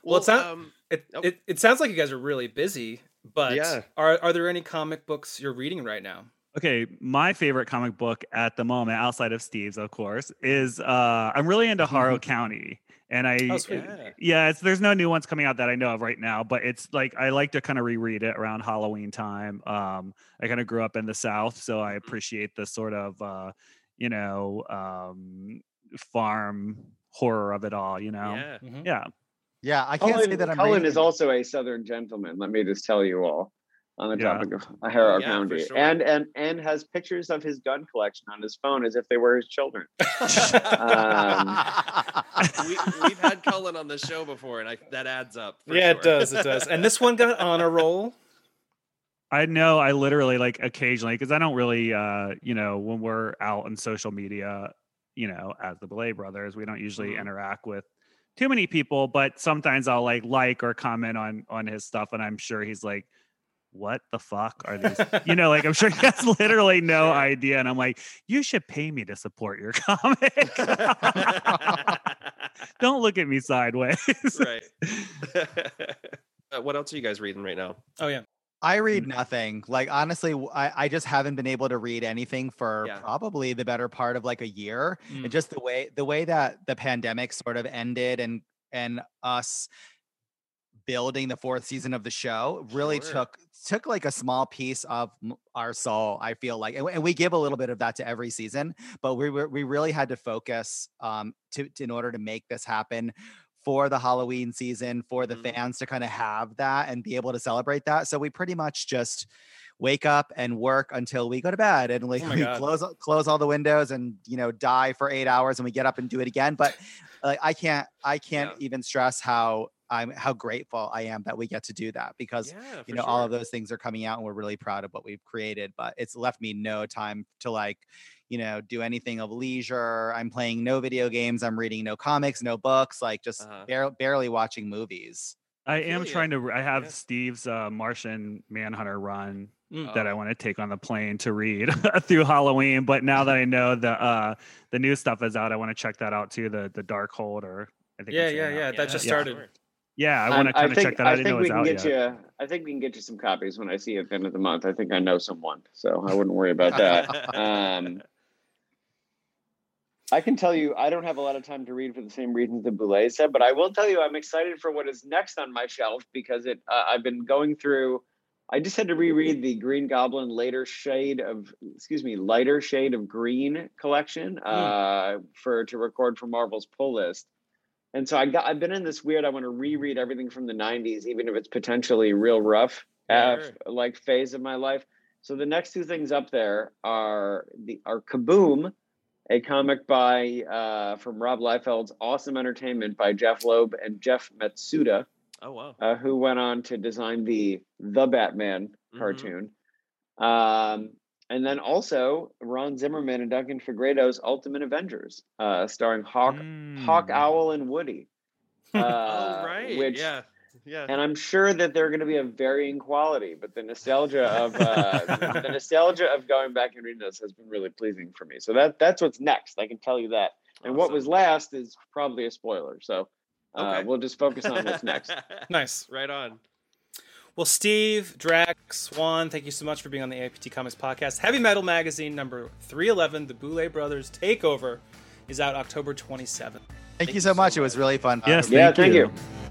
Well, it sounds, um, it, oh. it, it sounds like you guys are really busy, but yeah. are, are there any comic books you're reading right now? Okay, my favorite comic book at the moment, outside of Steve's, of course, is uh, I'm really into Harrow County. And I, oh, sweet. yeah, yeah it's, there's no new ones coming out that I know of right now, but it's like, I like to kind of reread it around Halloween time. Um, I kind of grew up in the South, so I appreciate the sort of, uh, you know, um, farm horror of it all, you know? Yeah. Mm-hmm. Yeah. yeah, I can't Colin, say that I'm Colin reading. Is also a Southern gentleman, let me just tell you all. on the yeah. topic of O'Hara yeah, Foundry, sure. and and and has pictures of his gun collection on his phone as if they were his children. um, we, we've had Cullen on the show before, and I, that adds up. For yeah, sure. it does. It does. And this one got on a roll. I know. I literally like occasionally because I don't really, uh, you know, when we're out on social media, you know, as the Boulet Brothers, we don't usually mm-hmm. interact with too many people. But sometimes I'll like like or comment on on his stuff, and I'm sure he's like, what the fuck are these? You know, like I'm sure he has literally no idea. And I'm like, you should pay me to support your comic. Don't look at me sideways. Right. uh, what else are you guys reading right now? Oh yeah. I read nothing. Like, honestly, I, I just haven't been able to read anything for yeah. probably the better part of like a year. Mm. And just the way, the way that the pandemic sort of ended and, and us building the fourth season of the show really sure. took took like a small piece of our soul, I feel like, and, and we give a little bit of that to every season, but we we really had to focus um to, to in order to make this happen for the Halloween season, for the mm-hmm. fans to kind of have that and be able to celebrate that. So we pretty much just wake up and work until we go to bed, and like oh we God. close close all the windows and, you know, die for eight hours, and we get up and do it again. But like I can't I can't yeah. even stress how I'm how grateful I am that we get to do that, because yeah, you know sure. all of those things are coming out and we're really proud of what we've created, but it's left me no time to like, you know, do anything of leisure. I'm playing no video games, I'm reading no comics, no books, like just uh-huh. bar- barely watching movies. I am trying to I have yeah. Steve's uh, Martian Manhunter run mm. that I want to take on the plane to read through Halloween, but now that I know the uh, the new stuff is out, I want to check that out too, the the Darkhold, or I think yeah yeah yeah out. that just yeah. started. Yeah, I want to kind of check that. I, I didn't know it was out yet. You, I think we can get you some copies when I see you at the end of the month. I think I know someone, so I wouldn't worry about that. um, I can tell you I don't have a lot of time to read for the same reasons that Boulet said, but I will tell you I'm excited for what is next on my shelf, because it. Uh, I've been going through. I just had to reread the Green Goblin later shade of, excuse me, lighter shade of green collection uh, mm. for to record for Marvel's pull list. And so I got, I've been in this weird, I want to reread everything from the nineties, even if it's potentially real rough, uh, sure. like phase of my life. So the next two things up there are the are Kaboom, a comic by uh, from Rob Liefeld's Awesome Entertainment by Jeff Loeb and Jeff Matsuda. Oh, wow. Uh, who went on to design the The Batman mm-hmm. cartoon. Um, and then also Ron Zimmerman and Duncan Fegredo's Ultimate Avengers, uh, starring Hawk, mm. Hawk Owl, and Woody. Uh, oh, right. Which, yeah. yeah. And I'm sure that they're going to be of varying quality, but the nostalgia of uh, the nostalgia of going back and reading this has been really pleasing for me. So that that's what's next. I can tell you that. And awesome. What was last is probably a spoiler. So uh, okay. we'll just focus on what's next. Nice. Right on. Well, Steve, Drax, Swan, thank you so much for being on the A I P T Comics Podcast. Heavy Metal Magazine number three eleven, The Boulet Brothers Takeover, is out October twenty-seventh. Thank, thank you so much. much. It was really fun. Yes, uh, thank, yeah, thank you. you.